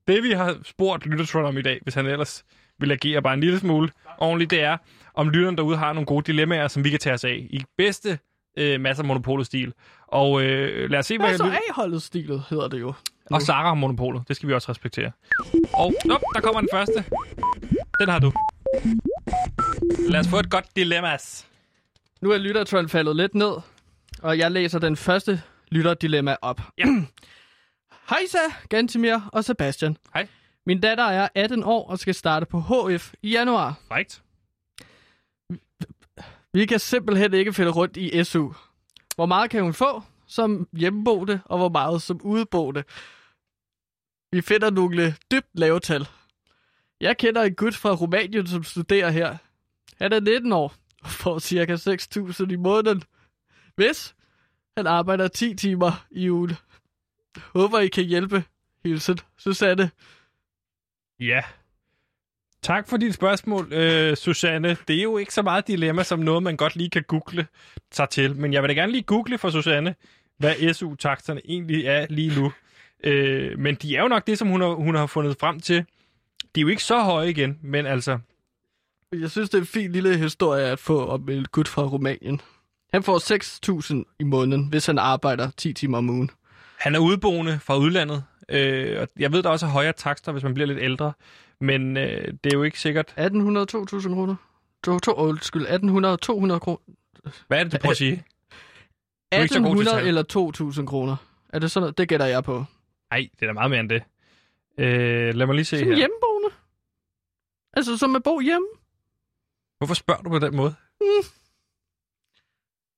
Det vi har spurgt Lyttertron om i dag, hvis han ellers vil agere bare en lille smule ordentligt, det er, om lytteren derude har nogle gode dilemmaer, som vi kan tage os af. I bedste... Øh, masser af Monopolet-stil. Og øh, lad os se, hvad jeg... Masser A-holdet stilet hedder det jo. Og Sara har Monopolet. Det skal vi også respektere. Og op, der kommer den første. Den har du. Lad os få et godt dilemmas. Nu er Lyttertron faldet lidt ned, og jeg læser den første lytterdilemma op. Ja. Hejsa, Gantimir og Sebastian. Hej. Min datter er atten år og skal starte på H F i januar. Right. Vi kan simpelthen ikke finde rundt i S U. Hvor meget kan hun få som hjemmeboende, og hvor meget som udeboende? Vi finder nogle dybt lave tal. Jeg kender en gut fra Rumænien, som studerer her. Han er nitten år og får ca. seks tusind i måneden, hvis han arbejder ti timer i ugen. Håber, I kan hjælpe. Hilsen, Susanne. Ja. Yeah. Tak for dit spørgsmål, øh, Susanne. Det er jo ikke så meget dilemma som noget, man godt lige kan google sig til. Men jeg vil da gerne lige google for Susanne, hvad S U-taksterne egentlig er lige nu. Øh, men de er jo nok det, som hun har, hun har fundet frem til. De er jo ikke så høje igen, men altså... Jeg synes, det er en fin lille historie at få om en gut fra Rumænien. Han får seks tusind i måneden, hvis han arbejder ti timer om ugen. Han er udboende fra udlandet. Øh, og jeg ved, der også er højere takster, hvis man bliver lidt ældre. Men øh, det er jo ikke sikkert... atten hundrede til to tusind kroner. Undskyld, atten hundrede til to hundrede kroner. Hvad er det, du prøver at sige? atten hundrede eller to tusind kroner. Er det sådan noget? Det gætter jeg på. Nej, det er da meget mere end det. Øh, lad mig lige se som her. Som hjemmeboende. Altså, som at bo hjemme. Hvorfor spørger du på den måde? Mm.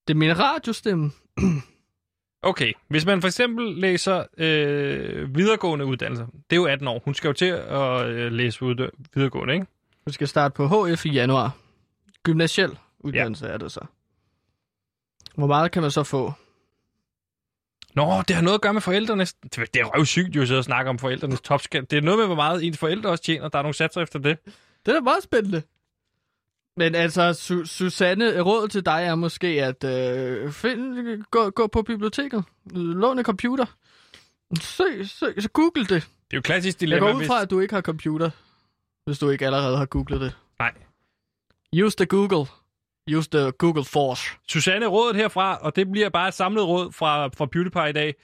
Det er min radiostemme. Okay, hvis man for eksempel læser øh, videregående uddannelser, det er jo atten år, hun skal jo til at øh, læse ud, videregående, ikke? Hun skal starte på H F i januar. Gymnasiel uddannelse, ja, er det så. Hvor meget kan man så få? Nå, det har noget at gøre med forældrenes... Det er røvsygt jo at sidde og snakke om forældrenes topskat. Det er noget med, hvor meget ens forældre også tjener. Der er nogle satser efter det. Det er da meget spændende. Men altså, Su- Susanne, rådet til dig er måske at øh, find, gå, gå på biblioteket, lån en computer, søg, søg, så google det. Det er jo klassisk dilemma. Jeg går ud fra, hvis... at du ikke har computer, hvis du ikke allerede har googlet det. Nej. Use the Google. Use the Google Force. Susanne, rådet herfra, og det bliver bare et samlet råd fra, fra Beauty Pie i dag.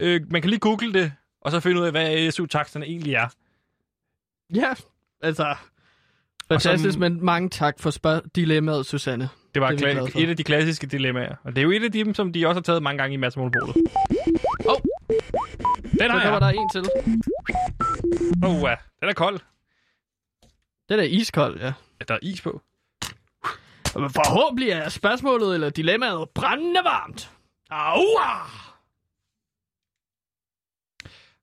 Øh, man kan lige google det, og så finde ud af, hvad S U-taksterne egentlig er. Ja, altså... Fantastisk, som, men mange tak for spørg- dilemmaet, Susanne. Det var det, kla- et af de klassiske dilemmaer. Og det er jo et af dem, som de også har taget mange gange i Madsmålbordet. Åh! Oh. Den har jeg. Der var der en til. Åh, oh, uh, den er kold. Den er iskold, ja. Ja, der er is på. Men forhåbentlig er spørgsmålet eller dilemmaet brændende varmt. Au!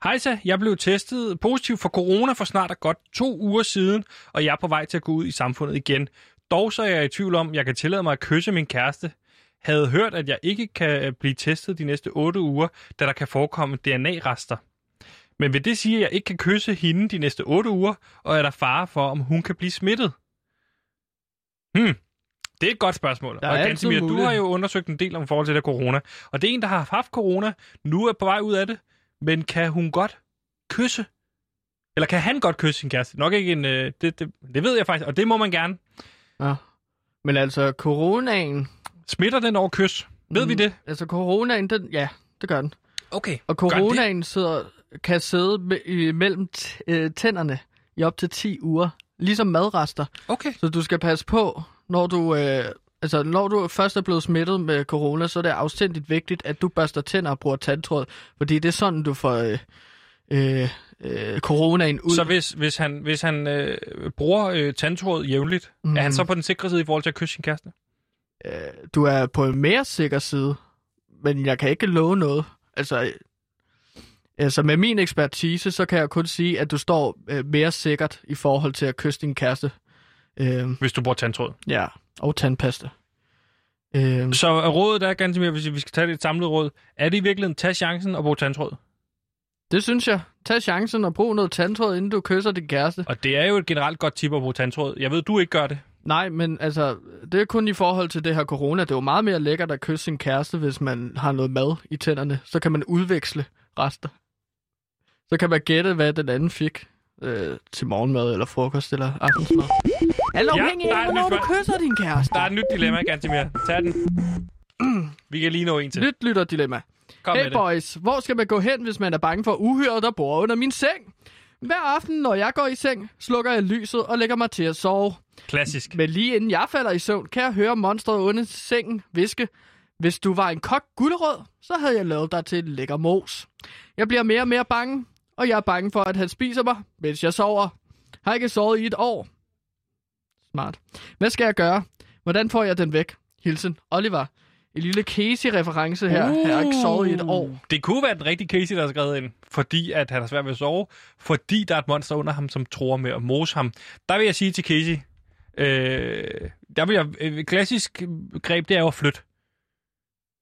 Hejsa, jeg blev testet positiv for corona for snart og godt to uger siden, og jeg er på vej til at gå ud i samfundet igen. Dog så er jeg i tvivl om, at jeg kan tillade mig at kysse min kæreste. Havde hørt, at jeg ikke kan blive testet de næste otte uger, da der kan forekomme D N A-rester. Men vil det sige, at jeg ikke kan kysse hende de næste otte uger, og er der fare for, om hun kan blive smittet? Hmm, det er et godt spørgsmål. Og Gantimir, du har jo undersøgt en del om forhold til det corona, og det er en, der har haft corona, nu er på vej ud af det. Men kan hun godt kysse? Eller kan han godt kysse sin kæreste? Nok ikke en... Øh, det, det, det ved jeg faktisk, og det må man gerne. Ja. Men altså, coronaen... Smitter den over kys? Ved mm, vi det? Altså, coronaen, den... Ja, det gør den. Okay. Og coronaen sidder, kan sidde me- mellem t- øh, tænderne i op til ti uger. Ligesom madrester. Okay. Så du skal passe på, når du... Øh, Altså, når du først er blevet smittet med corona, så er det afsindigt vigtigt, at du børster tænder og bruger tandtråd. Fordi det er sådan, du får øh, øh, øh, coronaen ud. Så hvis, hvis han, hvis han øh, bruger øh, tandtråd jævnligt, mm. er han så på den sikre side i forhold til at kysse sin kæreste? Øh, du er på en mere sikker side, men jeg kan ikke love noget. Altså, øh, altså, med min ekspertise, så kan jeg kun sige, at du står øh, mere sikkert i forhold til at kysse din kæreste. Øh, hvis du bruger tandtråd? Ja. Og tandpasta. Øhm. Så rådet er ganske mere, hvis vi skal tage det et samlet råd. Er det i virkeligheden, tag chancen og brug tandtråd? Det synes jeg. Tag chancen og brug noget tandtråd, inden du kysser din kæreste. Og det er jo et generelt godt tip at bruge tandtråd. Jeg ved, du ikke gør det. Nej, men altså, det er kun i forhold til det her corona. Det er jo meget mere lækkert at kysse sin kæreste, hvis man har noget mad i tænderne. Så kan man udveksle rester. Så kan man gætte, hvad den anden fik øh, til morgenmad eller frokost eller aftensmad. Alle afhængig af, hvornår du kysser din kæreste. Der er et nyt dilemma, Gantimir. Tag den. Vi kan lige nå en til. Nyt lytterdilemma. Kom hey boys, det. Hvor skal man gå hen, hvis man er bange for uhyret, der bor under min seng? Hver aften, når jeg går i seng, slukker jeg lyset og lægger mig til at sove. Klassisk. Men lige inden jeg falder i søvn, kan jeg høre monstret under sengen hviske. Hvis du var en kok gulerød, så havde jeg lavet dig til en lækker mos. Jeg bliver mere og mere bange, og jeg er bange for, at han spiser mig, mens jeg sover. Har ikke sovet i et år. Smart. Hvad skal jeg gøre? Hvordan får jeg den væk? Hilsen Oliver. En lille Casey-reference her. Uh, jeg har ikke sovet i et år. Det kunne være den rigtige Casey, der er skrevet ind, fordi at han har svært ved at sove, fordi der er et monster under ham, som tror med at mose ham. Der vil jeg sige til Casey, øh, der vil jeg, øh, klassisk greb, det er jo at flytte.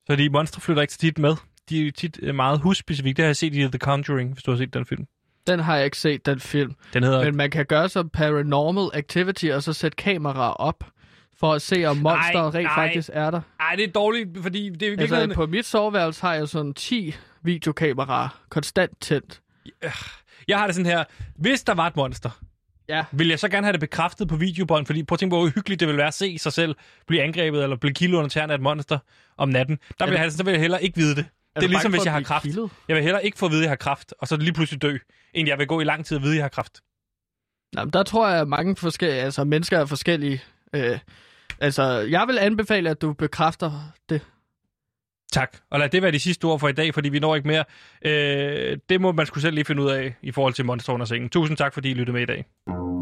Så de monstre flytter ikke så tit med. De er jo tit meget husspecifikt. Det har jeg set i The Conjuring, hvis du har set den film. Den har jeg ikke set, den film. Den hedder... Men man kan gøre som Paranormal Activity, og så sætte kameraer op, for at se, om monsteret rent ej, faktisk er der. Nej, det er dårligt, fordi... det er virkelig... altså, på mit soveværelse har jeg sådan ti videokameraer konstant tændt. Jeg har det sådan her. Hvis der var et monster, ja, ville jeg så gerne have det bekræftet på videobånd, fordi prøv at tænke på, hvor uhyggeligt det ville være at se sig selv blive angrebet, eller blive kildet under tæerne af et monster om natten. Der vil jeg have det, så vil jeg heller ikke vide det. Det er, er ligesom, hvis jeg har kræft. Kildet? Jeg vil heller ikke få at vide, at jeg har kræft, og så lige pludselig dø, end jeg vil gå i lang tid og vide, at jeg har kræft. Jamen, der tror jeg, at mange forskellige, altså, mennesker er forskellige. Øh, altså, jeg vil anbefale, at du bekræfter det. Tak. Og lad det være de sidste ord for i dag, fordi vi når ikke mere. Øh, det må man skulle selv lige finde ud af i forhold til monster under sengen. Tusind tak, fordi I lyttede med i dag.